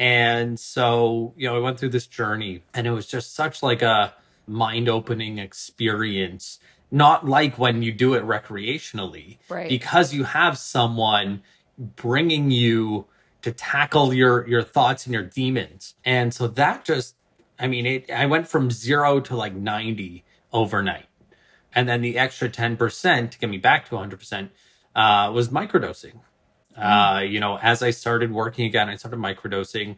And so, you know, I went through this journey and it was just such like a mind-opening experience, not like when you do it recreationally, right? Because you have someone bringing you to tackle your, your thoughts and your demons. And so that just, I mean, it, I went from zero to like ninety overnight. And then the extra ten percent to get me back to one hundred percent uh, was microdosing. Uh, you know, as I started working again, I started microdosing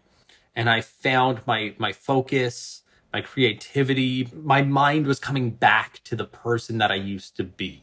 and I found my my focus, my creativity, my mind was coming back to the person that I used to be.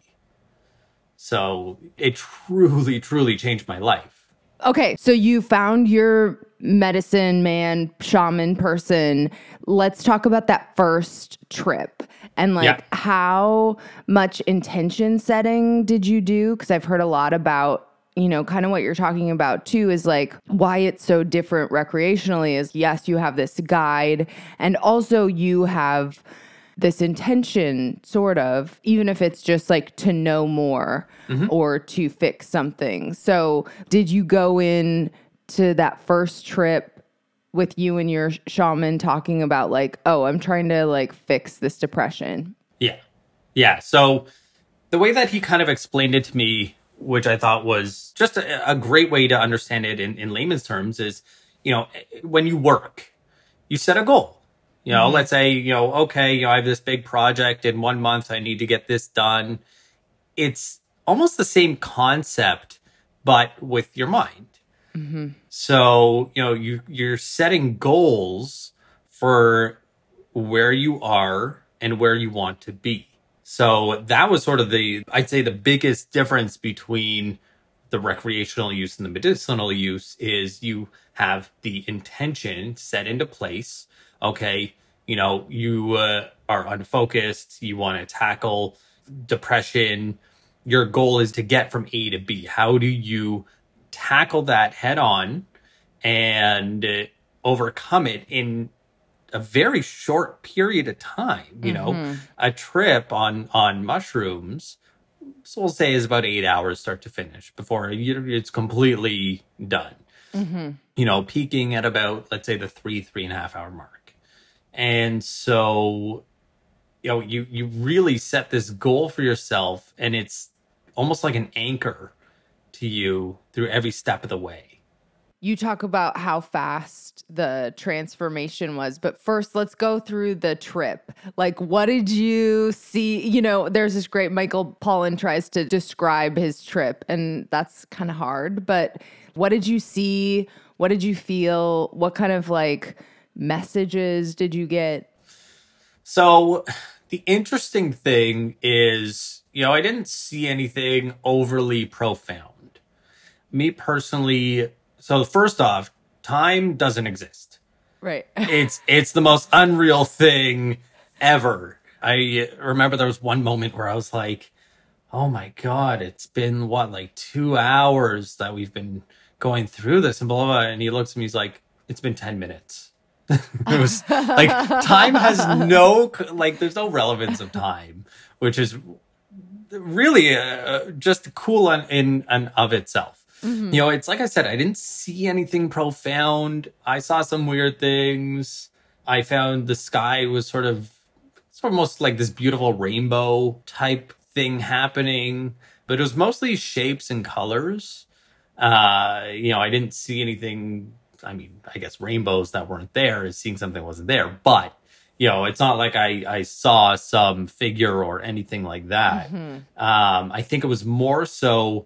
So it truly, truly changed my life. Okay, so you found your medicine man, shaman person. Let's talk about that first trip and like yeah. how much intention setting did you do? Because I've heard a lot about, you know, kind of what you're talking about too is like why it's so different recreationally is yes, you have this guide and also you have this intention sort of, even if it's just like to know more mm-hmm. or to fix something. So did you go in to that first trip with you and your shaman talking about like, oh, I'm trying to like fix this depression? Yeah. Yeah. So the way that he kind of explained it to me, which I thought was just a, a great way to understand it in, in layman's terms is, you know, when you work, you set a goal, you know, mm-hmm. let's say, you know, okay, you know, I have this big project in one month, I need to get this done. It's almost the same concept, but with your mind. Mm-hmm. So, you know, you, you're setting goals for where you are and where you want to be. So that was sort of the, I'd say the biggest difference between the recreational use and the medicinal use is you have the intention set into place. Okay, you know, you uh, are unfocused. You want to tackle depression. Your goal is to get from A to B. How do you tackle that head on and uh, overcome it in a very short period of time, you know, mm-hmm. a trip on, on mushrooms, so we'll say is about eight hours start to finish before it's completely done, mm-hmm. you know, peaking at about, let's say the three, three and a half hour mark. And so, you know, you, you really set this goal for yourself and it's almost like an anchor to you through every step of the way. You talk about how fast the transformation was, but first let's go through the trip. Like, what did you see? You know, there's this great Michael Pollan tries to describe his trip, and that's kind of hard, but what did you see? What did you feel? What kind of like messages did you get? So the interesting thing is, you know, I didn't see anything overly profound. Me personally, so first off, time doesn't exist. Right. it's it's the most unreal thing ever. I remember there was one moment where I was like, oh my God, it's been what, like two hours that we've been going through this and blah, blah, blah. And he looks at me, he's like, it's been ten minutes. It was like, time has no, like there's no relevance of time, which is really uh, just cool in, in and of itself. Mm-hmm. You know, it's like I said, I didn't see anything profound. I saw some weird things. I found the sky was sort of, it's almost like this beautiful rainbow type thing happening, but it was mostly shapes and colors. Uh, you know, I didn't see anything. I mean, I guess rainbows that weren't there is seeing something that wasn't there, but you know, it's not like I, I saw some figure or anything like that. Mm-hmm. Um, I think it was more so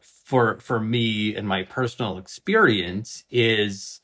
for for me and my personal experience is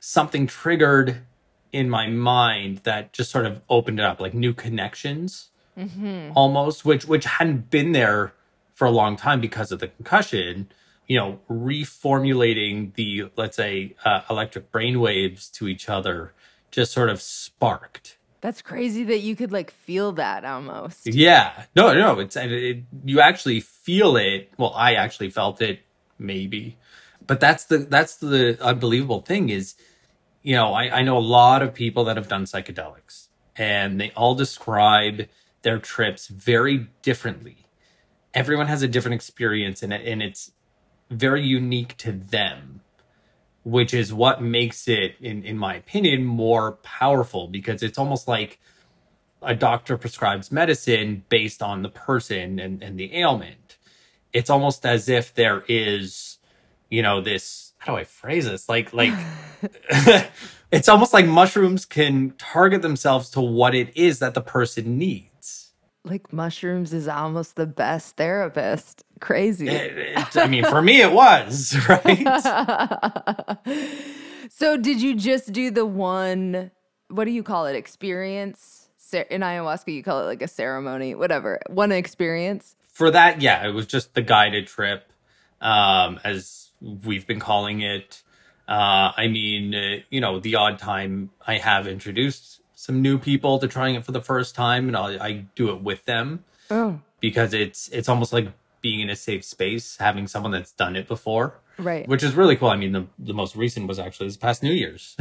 something triggered in my mind that just sort of opened it up, like new connections mm-hmm. almost, which which hadn't been there for a long time because of the concussion, you know, reformulating the, let's say, uh, electric brainwaves to each other just sort of sparked. That's crazy that you could, like, feel that almost. Yeah. No, no, it's it, it, you actually feel it. Well, I actually felt it, maybe. But that's the that's the unbelievable thing is, you know, I, I know a lot of people that have done psychedelics, and they all describe their trips very differently. Everyone has a different experience, and, and it's very unique to them, which is what makes it, in, in my opinion, more powerful, because it's almost like a doctor prescribes medicine based on the person and, and the ailment. It's almost as if there is, you know, this, how do I phrase this? Like, like it's almost like mushrooms can target themselves to what it is that the person needs. Like mushrooms is almost the best therapist. Crazy. It, it, I mean, for me, it was, right? So did you just do the one, what do you call it, experience? In ayahuasca, you call it like a ceremony, whatever. One experience? For that, yeah, it was just the guided trip, um, as we've been calling it. Uh, I mean, uh, you know, the odd time I have introduced some new people to trying it for the first time, and I'll, I do it with them. Oh. Because it's it's almost like being in a safe space, having someone that's done it before. Right. Which is really cool. I mean, the, the most recent was actually this past New Year's.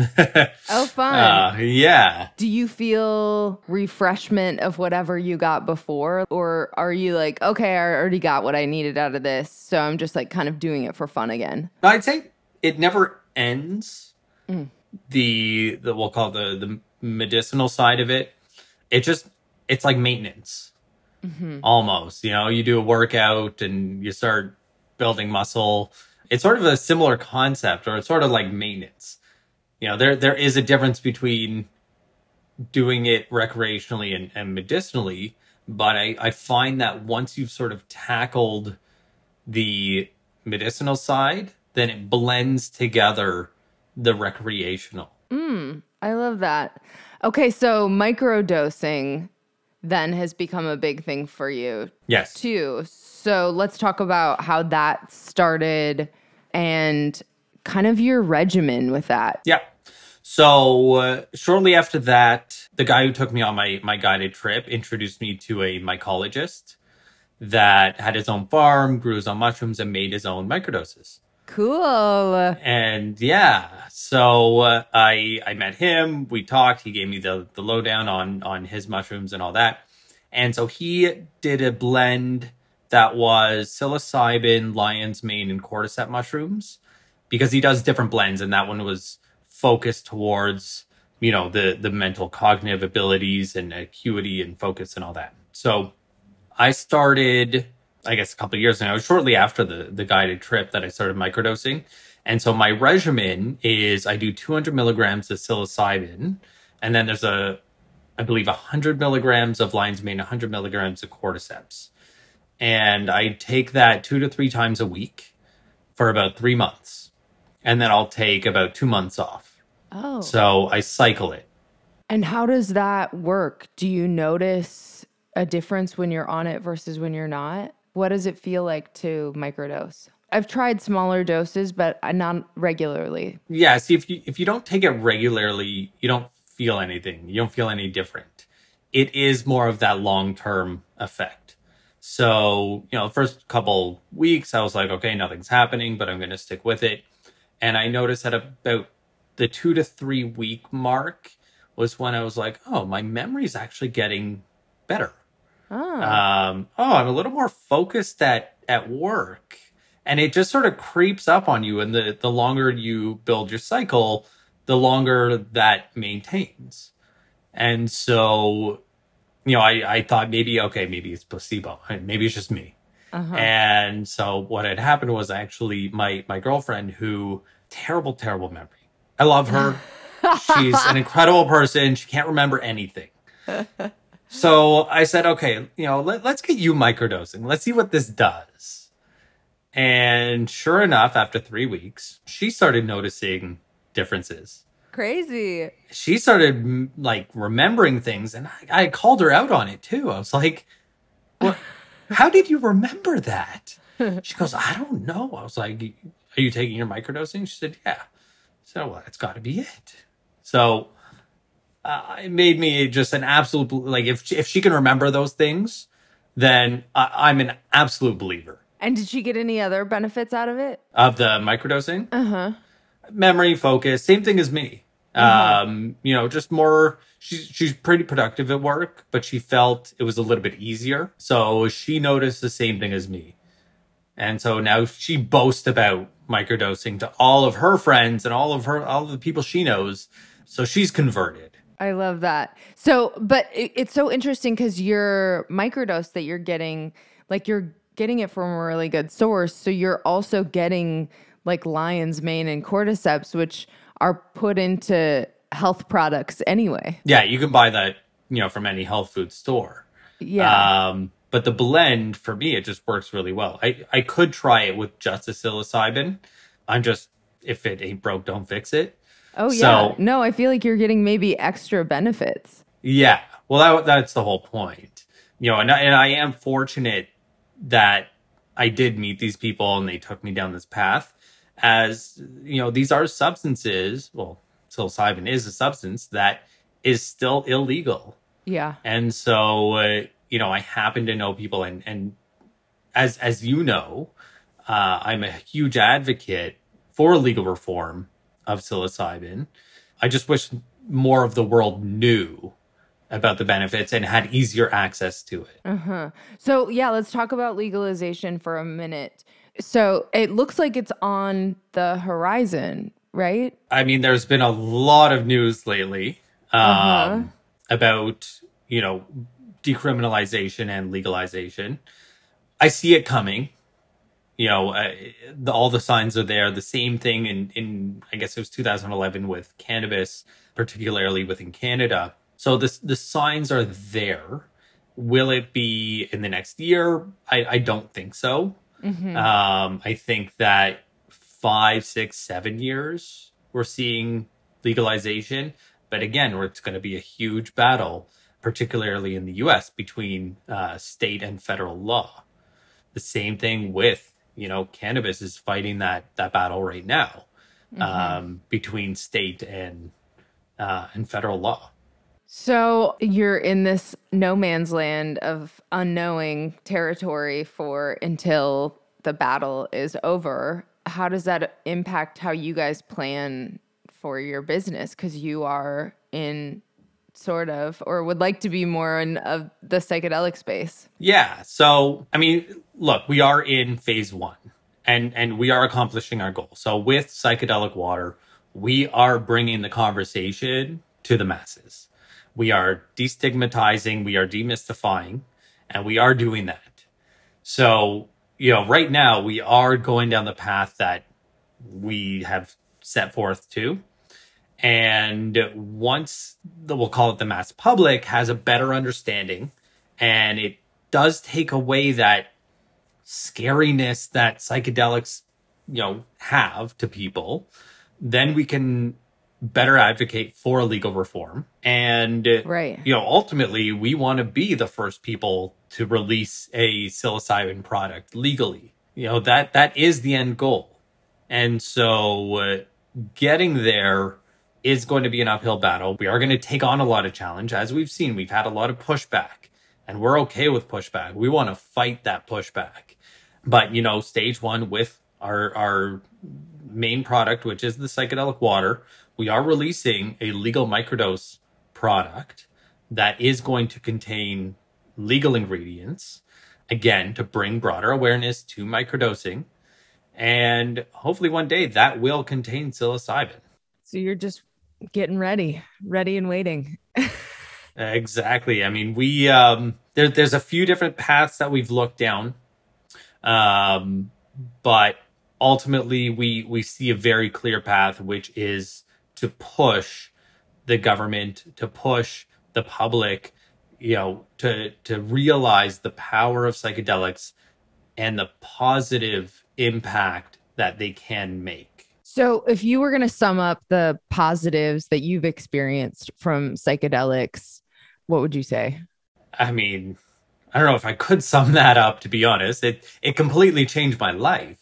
Oh, fun. Uh, yeah. Do you feel refreshment of whatever you got before? Or are you like, okay, I already got what I needed out of this, so I'm just like kind of doing it for fun again? I'd say it never ends. Mm. The, the, we'll call it the, the medicinal side of it. It just, it's like maintenance. Mm-hmm. Almost, you know, you do a workout and you start building muscle. It's sort of a similar concept, or it's sort of like maintenance. You know, there there is a difference between doing it recreationally and, and medicinally, but I, I find that once you've sort of tackled the medicinal side, then it blends together the recreational. Mm, I love that. Okay, so microdosing then has become a big thing for you. Yes. Too. So let's talk about how that started and kind of your regimen with that. Yeah. So uh, shortly after that, the guy who took me on my, my guided trip introduced me to a mycologist that had his own farm, grew his own mushrooms, and made his own microdoses. Cool. And yeah, so uh, I I met him. We talked. He gave me the the lowdown on on his mushrooms and all that. And so he did a blend that was psilocybin, lion's mane, and cordyceps mushrooms, because he does different blends. And that one was focused towards, you know, the the mental cognitive abilities and acuity and focus and all that. So I started, I guess, a couple of years now, shortly after the, the guided trip, that I started microdosing. And so my regimen is I do two hundred milligrams of psilocybin. And then there's a, I believe, one hundred milligrams of lion's mane, one hundred milligrams of cordyceps. And I take that two to three times a week for about three months. And then I'll take about two months off. Oh. So I cycle it. And how does that work? Do you notice a difference when you're on it versus when you're not? What does it feel like to microdose? I've tried smaller doses, but not regularly. Yeah, see, if you, if you don't take it regularly, you don't feel anything. You don't feel any different. It is more of that long-term effect. So, you know, the first couple weeks, I was like, okay, nothing's happening, but I'm going to stick with it. And I noticed at about the two to three week mark was when I was like, oh, my memory's actually getting better. Oh. Um, oh, I'm a little more focused at, at work. And it just sort of creeps up on you. And the, the longer you build your cycle, the longer that maintains. And so, you know, I, I thought maybe, okay, maybe it's placebo. Maybe it's just me. Uh-huh. And so what had happened was actually my, my girlfriend, who, terrible, terrible memory. I love her. She's an incredible person. She can't remember anything. So I said, okay, you know, let, let's get you microdosing. Let's see what this does. And sure enough, after three weeks, she started noticing differences. Crazy. She started, like, remembering things. And I, I called her out on it, too. I was like, well, how did you remember that? She goes, I don't know. I was like, are you taking your microdosing? She said, yeah. So, well, that's got to be it. So uh, it made me just an absolute, like, if if she can remember those things, then I, I'm an absolute believer. And did she get any other benefits out of it? Of the microdosing? Uh-huh. Memory, focus, same thing as me. Mm-hmm. Um, you know, just more, she's, she's pretty productive at work, but she felt it was a little bit easier. So she noticed the same thing as me. And so now she boasts about microdosing to all of her friends and all of her, all of the people she knows. So she's converted. I love that. So, but it, it's so interesting because your microdose that you're getting, like you're getting it from a really good source. So you're also getting like lion's mane and cordyceps, which are put into health products anyway. Yeah, you can buy that, you know, from any health food store. Yeah. Um, but the blend, for me, it just works really well. I, I could try it with just a psilocybin. I'm just, if it ain't broke, don't fix it. Oh, yeah. So, no, I feel like you're getting maybe extra benefits. Yeah. Well, that, that's the whole point. You know, and I, and I am fortunate that I did meet these people and they took me down this path. As, you know, these are substances, well, psilocybin is a substance that is still illegal. Yeah. And so, uh, you know, I happen to know people, and, and as as you know, uh, I'm a huge advocate for legal reform of psilocybin. I just wish more of the world knew about the benefits and had easier access to it. Uh-huh. So, yeah, let's talk about legalization for a minute. So it looks like it's on the horizon, right? I mean, there's been a lot of news lately um, uh-huh. about, you know, decriminalization and legalization. I see it coming. You know, uh, the, all the signs are there. The same thing in, in, I guess it was two thousand eleven with cannabis, particularly within Canada. So this, the signs are there. Will it be in the next year? I, I don't think so. Mm-hmm. Um, I think that five, six, seven years, we're seeing legalization. But again, it's going to be a huge battle, particularly in the U S between uh, state and federal law. The same thing with, you know, cannabis is fighting that that battle right now mm-hmm. um, between state and uh, and federal law. So you're in this no man's land of unknowing territory for until the battle is over. How does that impact how you guys plan for your business? Because you are in sort of, or would like to be more in of the psychedelic space. Yeah. So, I mean, look, we are in phase one and, and we are accomplishing our goal. So with Psychedelic Water, we are bringing the conversation to the masses. We are destigmatizing, we are demystifying, and we are doing that. So, you know, right now we are going down the path that we have set forth to. And once the, we'll call it the mass public, has a better understanding, and it does take away that scariness that psychedelics, you know, have to people, then we can better advocate for legal reform. And, right. you know, ultimately, we want to be the first people to release a psilocybin product legally. You know, that that is the end goal. And so uh, getting there is going to be an uphill battle. We are going to take on a lot of challenge. As we've seen, we've had a lot of pushback, and we're okay with pushback. We want to fight that pushback. But, you know, stage one with our our main product, which is the psychedelic water, we are releasing a legal microdose product that is going to contain legal ingredients, again, to bring broader awareness to microdosing. And hopefully one day that will contain psilocybin. So you're just getting ready, ready and waiting. Exactly. I mean, we um, there, there's a few different paths that we've looked down, um, but ultimately we, we see a very clear path, which is to push the government, to push the public, you know, to to realize the power of psychedelics and the positive impact that they can make. So if you were going to sum up the positives that you've experienced from psychedelics, what would you say? I mean, I don't know if I could sum that up, to be honest. It it completely changed my life.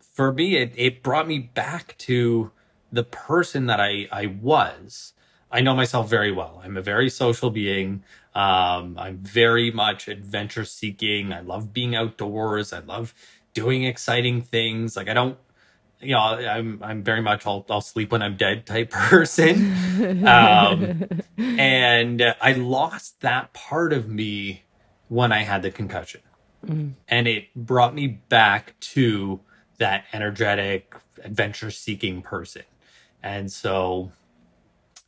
For me, it, it brought me back to the person that I, I was. I know myself very well. I'm a very social being. Um, I'm very much adventure seeking. I love being outdoors. I love doing exciting things. Like I don't, you know, I'm I'm very much I'll, I'll sleep when I'm dead type person. Um, and I lost that part of me when I had the concussion. Mm. And it brought me back to that energetic, adventure seeking person. And so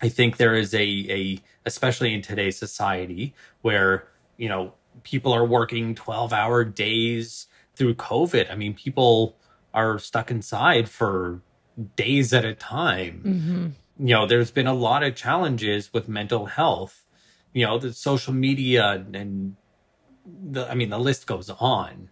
I think there is a, a, especially in today's society where, you know, people are working twelve hour days through COVID. I mean, people are stuck inside for days at a time. Mm-hmm. You know, there's been a lot of challenges with mental health, you know, the social media and the, I mean, the list goes on.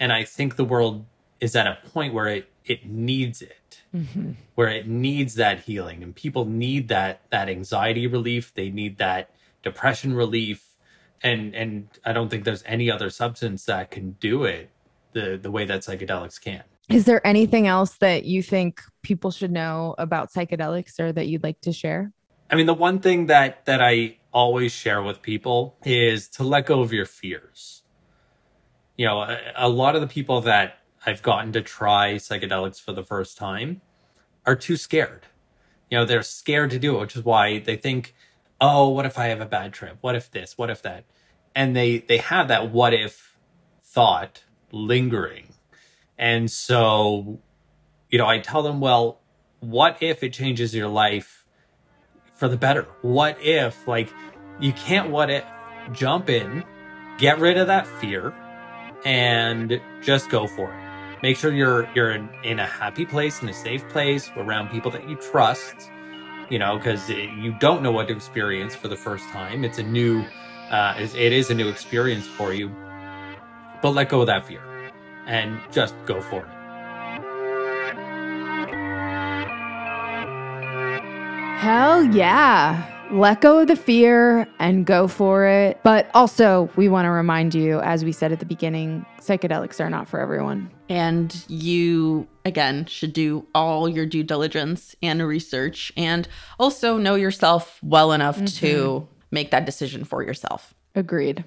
And I think the world is at a point where it, it needs it, mm-hmm. where it needs that healing, and people need that, that anxiety relief. They need that depression relief. And, and I don't think there's any other substance that can do it the, the way that psychedelics can. Is there anything else that you think people should know about psychedelics or that you'd like to share? I mean, the one thing that, that I always share with people is to let go of your fears. You know, a, a lot of the people that I've gotten to try psychedelics for the first time are too scared. You know, they're scared to do it, which is why they think, oh, what if I have a bad trip? What if this? What if that? And they, they have that what if thought lingering. And so, you know, I tell them, well, what if it changes your life for the better? What if, like, you can't what if, jump in, get rid of that fear, and just go for it. Make sure you're you're in, in a happy place, in a safe place, around people that you trust, you know, because you don't know what to experience for the first time. It's a new, uh, it is a new experience for you. But let go of that fear and just go for it. Hell yeah. Let go of the fear and go for it. But also, we want to remind you, as we said at the beginning, psychedelics are not for everyone. And you, again, should do all your due diligence and research and also know yourself well enough mm-hmm. to make that decision for yourself. Agreed.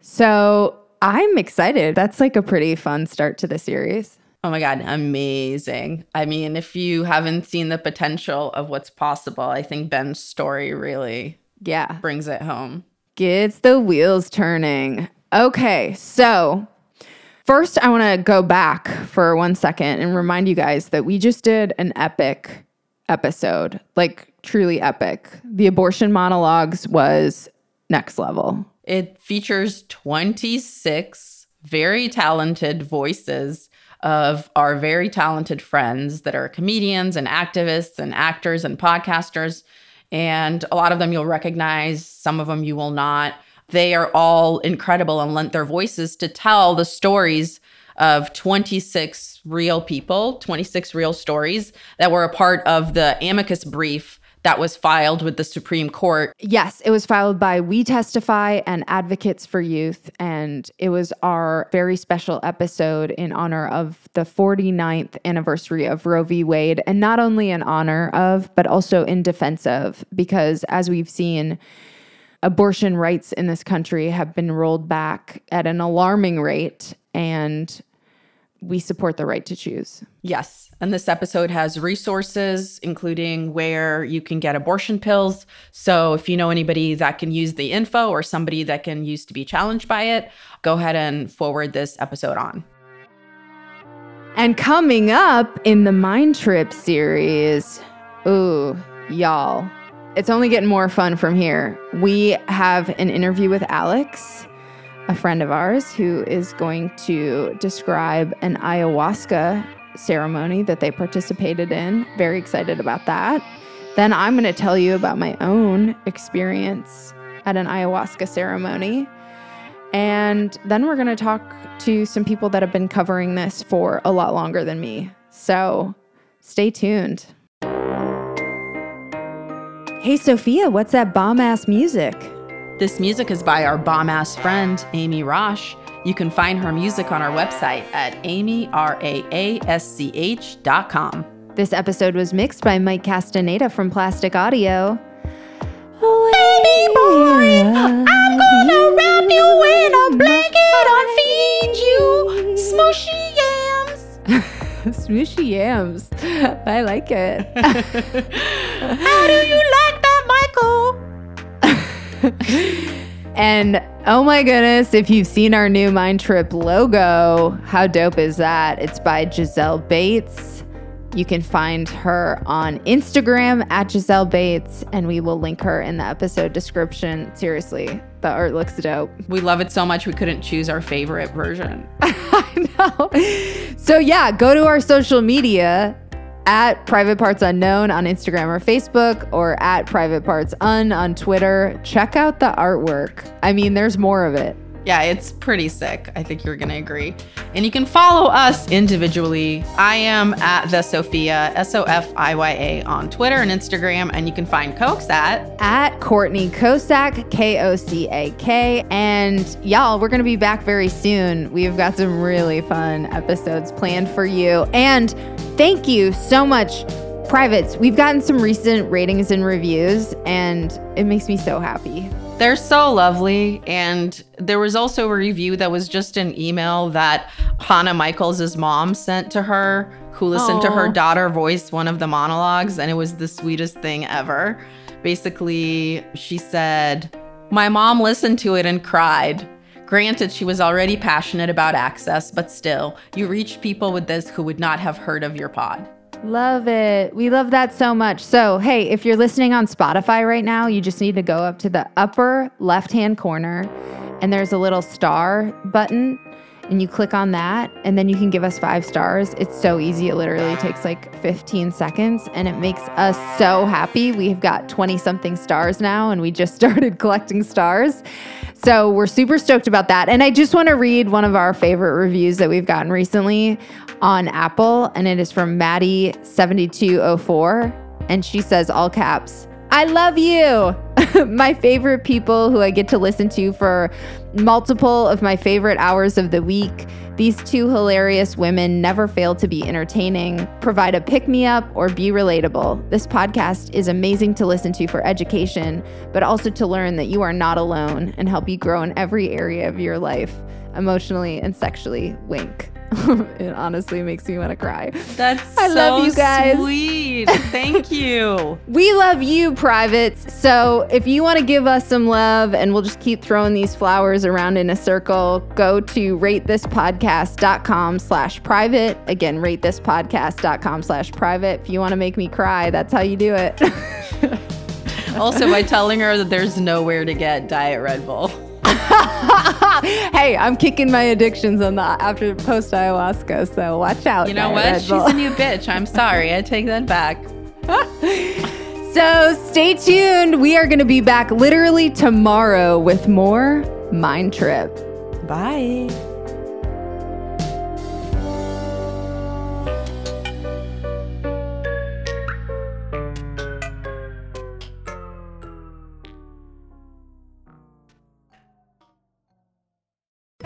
So I'm excited. That's like a pretty fun start to the series. Oh my God, amazing. I mean, if you haven't seen the potential of what's possible, I think Ben's story really yeah. brings it home. Gets the wheels turning. Okay, so first I want to go back for one second and remind you guys that we just did an epic episode, like truly epic. The abortion monologues was next level. It features twenty-six very talented voices of our very talented friends that are comedians and activists and actors and podcasters. And a lot of them you'll recognize, some of them you will not. They are all incredible and lent their voices to tell the stories of twenty-six real people, twenty-six real stories that were a part of the amicus brief that was filed with the Supreme Court. Yes, it was filed by We Testify and Advocates for Youth. And it was our very special episode in honor of the forty-ninth anniversary of Roe v. Wade. And not only in honor of, but also in defense of, because as we've seen, abortion rights in this country have been rolled back at an alarming rate. And we support the right to choose. Yes. And this episode has resources, including where you can get abortion pills. So if you know anybody that can use the info or somebody that can use to be challenged by it, go ahead and forward this episode on. And coming up in the Mind Trip series, ooh, y'all, it's only getting more fun from here. We have an interview with Alex, a friend of ours, who is going to describe an ayahuasca ceremony that they participated in. Very excited about that. Then I'm going to tell you about my own experience at an ayahuasca ceremony. And then we're going to talk to some people that have been covering this for a lot longer than me. So stay tuned. Hey, Sophia, what's that bomb-ass music? This music is by our bomb-ass friend, Amy Roche. You can find her music on our website at amy rasch dot com. This episode was mixed by Mike Castaneda from Plastic Audio. be boring. I'm gonna wrap you in a blanket and feed you smushy yams. Smushy yams. I like it. How do you like that, Michael? And oh my goodness, if you've seen our new Mind Trip logo, how dope is that? It's by Giselle Bates. You can find her on Instagram at Giselle Bates, and we will link her in the episode description. Seriously, the art looks dope. We love it so much we couldn't choose our favorite version. I know. So yeah, go to our social media at Private Parts Unknown on Instagram or Facebook, or at Private Parts Un on Twitter. Check out the artwork. I mean, there's more of it. Yeah, it's pretty sick. I think you're going to agree. And you can follow us individually. I am at The Sophia, S O F I Y A, on Twitter and Instagram. And you can find Cokes at... At Courtney Kosak, K O C A K. And y'all, we're going to be back very soon. We've got some really fun episodes planned for you. And thank you so much, Privates. We've gotten some recent ratings and reviews, and it makes me so happy. They're so lovely. And there was also a review that was just an email that Hannah Michaels' mom sent to her, who listened Aww. to her daughter voice one of the monologues. And it was the sweetest thing ever. Basically, she said, "My mom listened to it and cried. Granted, she was already passionate about access, but still, you reach people with this who would not have heard of your pod." Love it. We love that so much. So, hey, if you're listening on Spotify right now, you just need to go up to the upper left-hand corner, and there's a little star button, and you click on that, and then you can give us five stars. It's so easy. It literally takes like fifteen seconds, and it makes us so happy. We've got twenty-something stars now, and we just started collecting stars. So we're super stoked about that. And I just want to read one of our favorite reviews that we've gotten recently on Apple, and it is from Maddie seven two oh four, and she says, all caps, "I love you! My favorite people who I get to listen to for multiple of my favorite hours of the week. These two hilarious women never fail to be entertaining, provide a pick-me-up, or be relatable. This podcast is amazing to listen to for education, but also to learn that you are not alone and help you grow in every area of your life, emotionally and sexually. Wink." It honestly makes me want to cry. That's I so love you guys. Sweet. Thank you. We love you, Privates. So if you want to give us some love, and we'll just keep throwing these flowers around in a circle, go to ratethispodcast.com slash private. Again, ratethispodcast.com slash private. If you want to make me cry, that's how you do it. Also, by telling her that there's nowhere to get Diet Red Bull. Hey, I'm kicking my addictions on the after post ayahuasca, so watch out. You know what? She's a new bitch. I'm sorry. I take that back. So stay tuned. We are going to be back literally tomorrow with more Mind Trip. Bye.